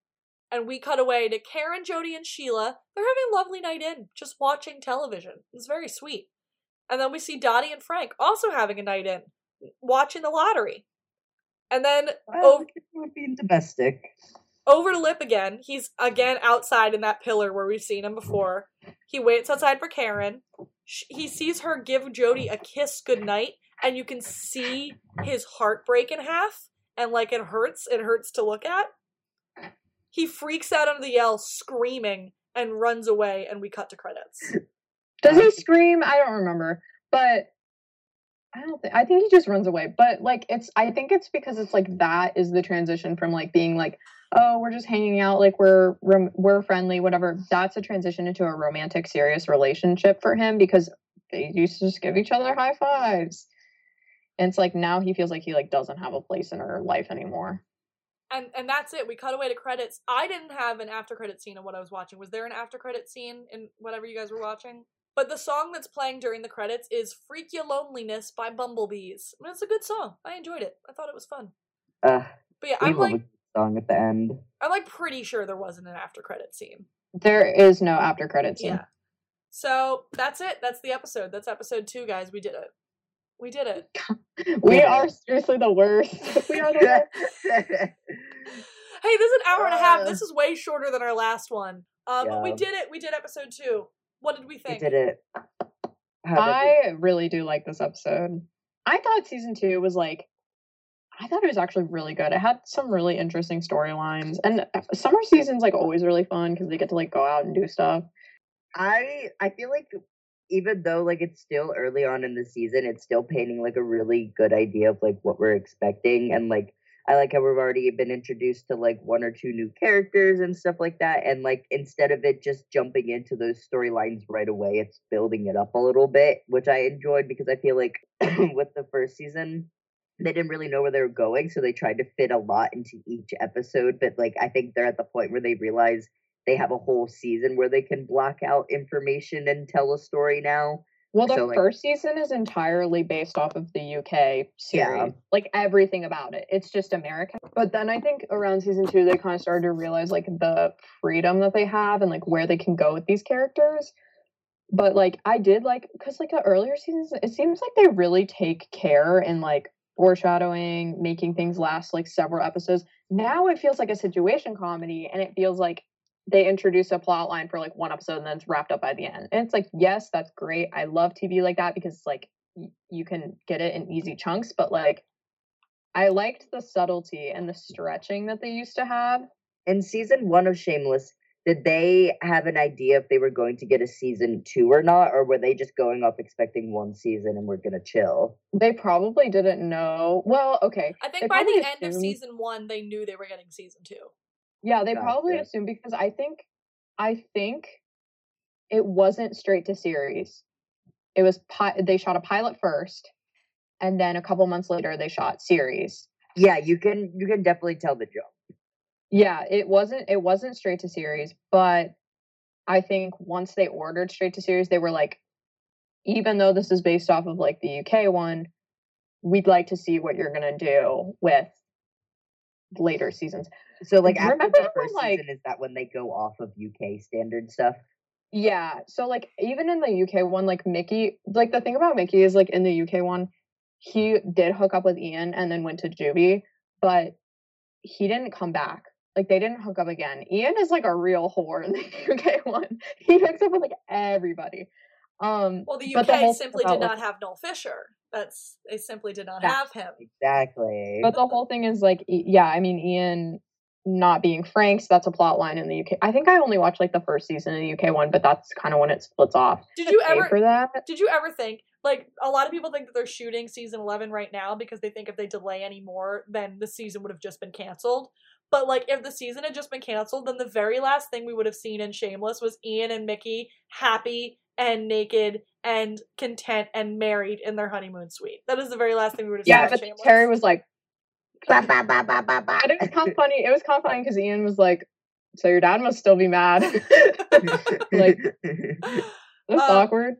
And we cut away to Karen, Jody, and Sheila. They're having a lovely night in, just watching television. It's very sweet. And then we see Dottie and Frank also having a night in, watching the lottery. And then well, over, being domestic. Over to Lip again. He's again outside in that pillar where we've seen him before. He waits outside for Karen. She, he sees her give Jody a kiss goodnight, and you can see his heart break in half. And like it hurts, it hurts to look at. He freaks out under the yell, screaming, and runs away, and we cut to credits. Does he scream? I don't remember, but I don't think, I think he just runs away, but, like, it's, I think it's because it's, like, that is the transition from, like, being, like, oh, we're just hanging out, like, we're, we're friendly, whatever. That's a transition into a romantic, serious relationship for him, because they used to just give each other high fives. And it's, like, now he feels like he, like, doesn't have a place in her life anymore. And and that's it. We cut away to credits. I didn't have an after-credit scene in what I was watching. Was there an after-credit scene in whatever you guys were watching? But the song that's playing during the credits is Freak Your Loneliness by Bumblebees. I mean, it's a good song. I enjoyed it. I thought it was fun. Uh, but yeah, I'm like... song at the end. I'm like pretty sure there wasn't an after-credit scene. There is no after-credit scene. Yeah. So that's it. That's the episode. That's episode two, guys. We did it. We did it. We yeah. are seriously the worst. We are the worst. Hey, this is an hour and a half. This is way shorter than our last one. Uh, yeah. But we did it. We did episode two. What did we think? We did it. I you- really do like this episode. I thought season two was like, I thought it was actually really good. It had some really interesting storylines, and summer season's like always really fun because they get to like go out and do stuff. I I feel like even though like it's still early on in the season, it's still painting like a really good idea of like what we're expecting, and like I like how we've already been introduced to like one or two new characters and stuff like that, and like instead of it just jumping into those storylines right away, it's building it up a little bit, which I enjoyed because I feel like with the first season, they didn't really know where they were going, so they tried to fit a lot into each episode. But like I think they're at the point where they realize they have a whole season where they can block out information and tell a story now. Well, the so, like, first season is entirely based off of the U K series. Yeah. Like, everything about it. It's just American. But then I think around season two, they kind of started to realize, like, the freedom that they have and, like, where they can go with these characters. But, like, I did, like, because, like, the earlier seasons, it seems like they really take care in, like, foreshadowing, making things last, like, several episodes. Now it feels like a situation comedy, and it feels like they introduce a plot line for like one episode and then it's wrapped up by the end. And it's like, yes, that's great. I love T V like that because like y- you can get it in easy chunks, but like I liked the subtlety and the stretching that they used to have. In season one of Shameless, did they have an idea if they were going to get a season two or not? Or were they just going off expecting one season and we're going to chill? They probably didn't know. Well, okay. I think they by the assumed... end of season one, they knew they were getting season two. Yeah, they Got probably it. assumed because I think, I think, it wasn't straight to series. It was pi- they shot a pilot first, and then a couple months later they shot series. Yeah, you can you can definitely tell the joke. Yeah, it wasn't it wasn't straight to series, but I think once they ordered straight to series, they were like, even though this is based off of like the U K one, we'd like to see what you're gonna do with later seasons. So, like, after Remember the first when, like, season, is that when they go off of U K standard stuff? Yeah. So, like, even in the U K one, like, Mickey, like, the thing about Mickey is, like, in the U K one, he did hook up with Ian and then went to juvie, but he didn't come back. Like, they didn't hook up again. Ian is, like, a real whore in the U K one. He hooks up with, like, everybody. Um, well, the U K the simply did not like, have Noel Fisher. That's, they simply did not have him. Exactly. But the whole thing is, like, yeah, I mean, Ian not being Frank, so that's a plot line in the U K. I think I only watched like the first season in the U K one, but that's kind of when it splits off. Did you ever for that? Did you ever think like a lot of people think that they're shooting season eleven right now because they think if they delay any more, then the season would have just been canceled. But like if the season had just been canceled, then the very last thing we would have seen in Shameless was Ian and Mickey happy and naked and content and married in their honeymoon suite. That is the very last thing we would have yeah, seen. Yeah, but Shameless. Terry was like. Bah, bah, bah, bah, bah, bah. It was kind of funny. It was kind of funny because Ian was like, "So your dad must still be mad." Like, that's um, awkward.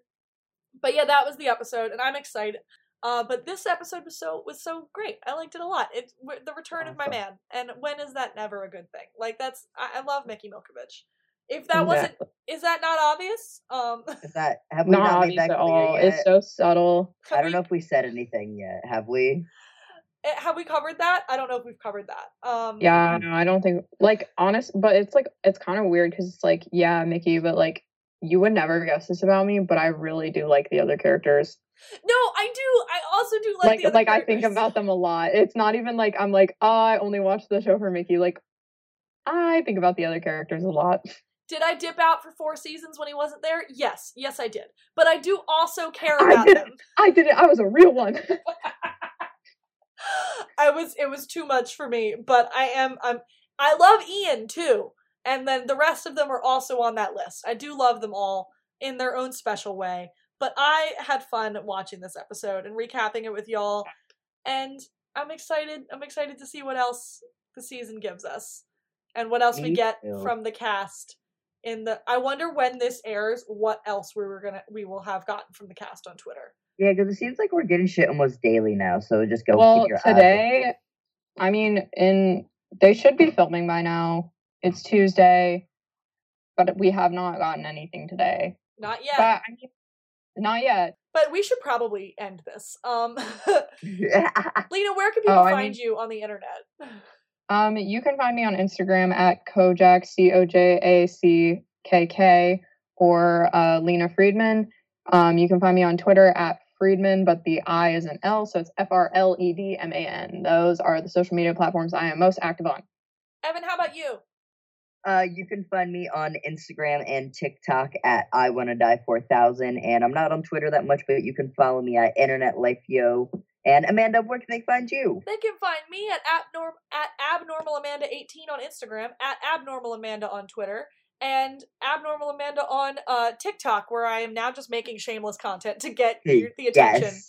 But yeah, that was the episode, and I'm excited. Uh, but this episode was so was so great. I liked it a lot. It's the return of my man, and when is that never a good thing? Like that's I, I love Mickey Milkovich. If that wasn't, yeah. Is that not obvious? Um, is that have we not, not made that clear yet? It's so subtle. Have I don't we, know if we said anything yet. Have we? It, have we covered that? I don't know if we've covered that. Um, yeah, no, I don't think, like, honest, but it's, like, it's kind of weird because it's, like, yeah, Mickey, but, like, you would never guess this about me, but I really do like the other characters. No, I do. I also do like, like the other like, characters. Like, I think about them a lot. It's not even, like, I'm, like, oh, I only watched the show for Mickey. Like, I think about the other characters a lot. Did I dip out for four seasons when he wasn't there? Yes. Yes, I did. But I do also care about I them. I did it. I was a real one. I was, it was too much for me, but I am, I'm, I love Ian too. And then the rest of them are also on that list. I do love them all in their own special way, but I had fun watching this episode and recapping it with y'all. And I'm excited. I'm excited to see what else the season gives us and what else we get from the cast in the, I wonder when this airs, what else we were going to, we will have gotten from the cast on Twitter. Yeah, because it seems like we're getting shit almost daily now, so just go well, keep your eyes Well, today, I mean, in they should be filming by now. It's Tuesday, but we have not gotten anything today. Not yet. But, I mean, not yet. But we should probably end this. Um, yeah. Lena, where can people oh, find I mean, you on the internet? Um, you can find me on Instagram at cojackk, C O J A C K K, or uh, Lena Friedman. Um, you can find me on Twitter at Friedman, but the I is an L, so it's F R L E D M A N. Those are the social media platforms I am most active on. Evan, how about you? Uh, you can find me on Instagram and TikTok at I wanna die four thousand, and I'm not on Twitter that much, but you can follow me at Internet Life Yo. And Amanda, where can they find you? They can find me at abnorm at abnormalamanda eighteen on Instagram, at abnormalamanda on Twitter, and abnormalamanda on uh, TikTok, where I am now just making shameless content to get your, the attention, yes.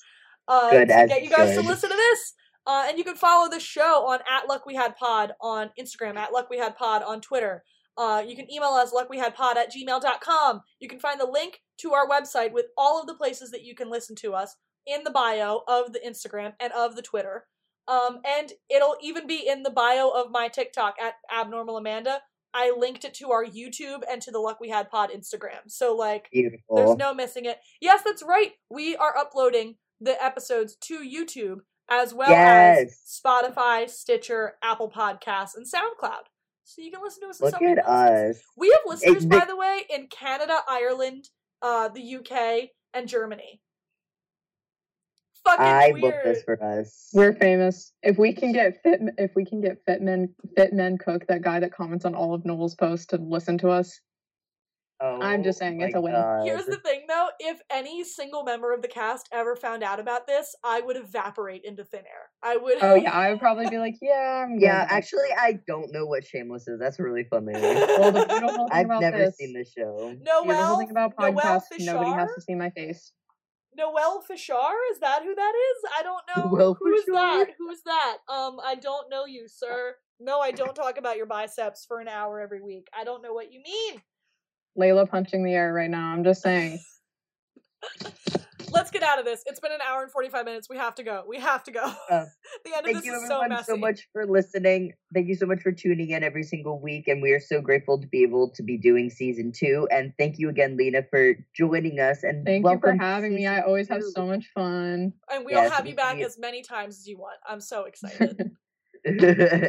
uh, to get you guys good. to listen to this. Uh, and you can follow the show on at Luck We Had Pod on Instagram, at Luck We Had Pod on Twitter. Uh, you can email us luck we had pod at gmail dot com. You can find the link to our website with all of the places that you can listen to us in the bio of the Instagram and of the Twitter. Um, and it'll even be in the bio of my TikTok at Abnormal Amanda. I linked it to our YouTube and to the Luck We Had Pod Instagram. So, like, Beautiful. There's no missing it. Yes, that's right. We are uploading the episodes to YouTube, as well yes. as Spotify, Stitcher, Apple Podcasts, and SoundCloud. So you can listen to us in Look so many at us. We have listeners, by the way, in Canada, Ireland, uh, the U K, and Germany. Fucking I weird. booked this for us. We're famous. If we can get fit, if we can get Fitman Fitman Cook, that guy that comments on all of Noel's posts, to listen to us. Oh, I'm just saying, it's a win. God. Here's the thing, though. If any single member of the cast ever found out about this, I would evaporate into thin air. I would. Oh, yeah. I would probably be like, yeah. I'm yeah, actually, this. I don't know what Shameless is. That's a really fun movie. Well, the beautiful thing I've about never this, seen this show. No, well, thing about podcasts, nobody has to see my face. Noelle Fischar? Is that who that is? I don't know. Noelle Who's Fischar? that? Who's that? Um, I don't know you, sir. No, I don't talk about your biceps for an hour every week. I don't know what you mean. Layla punching the air right now. I'm just saying. Let's get out of this. It's been an hour and forty-five minutes. We have to go. We have to go. Uh, the end of this is so messy. Thank you, everyone, so much for listening. Thank you so much for tuning in every single week, and we are so grateful to be able to be doing season two. And thank you again, Lena, for joining us. And thank you for having me. I always have so much fun. And we'll have you back as many times as you want. I'm so excited.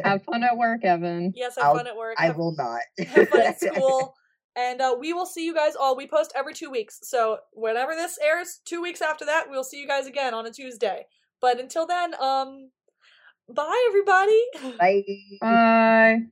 Have fun at work, Evan. Yes, have fun at work. I will not. Have fun at school. And uh, we will see you guys all. We post every two weeks. So whenever this airs, two weeks after that, we'll see you guys again on a Tuesday. But until then, um, bye, everybody. Bye. Bye.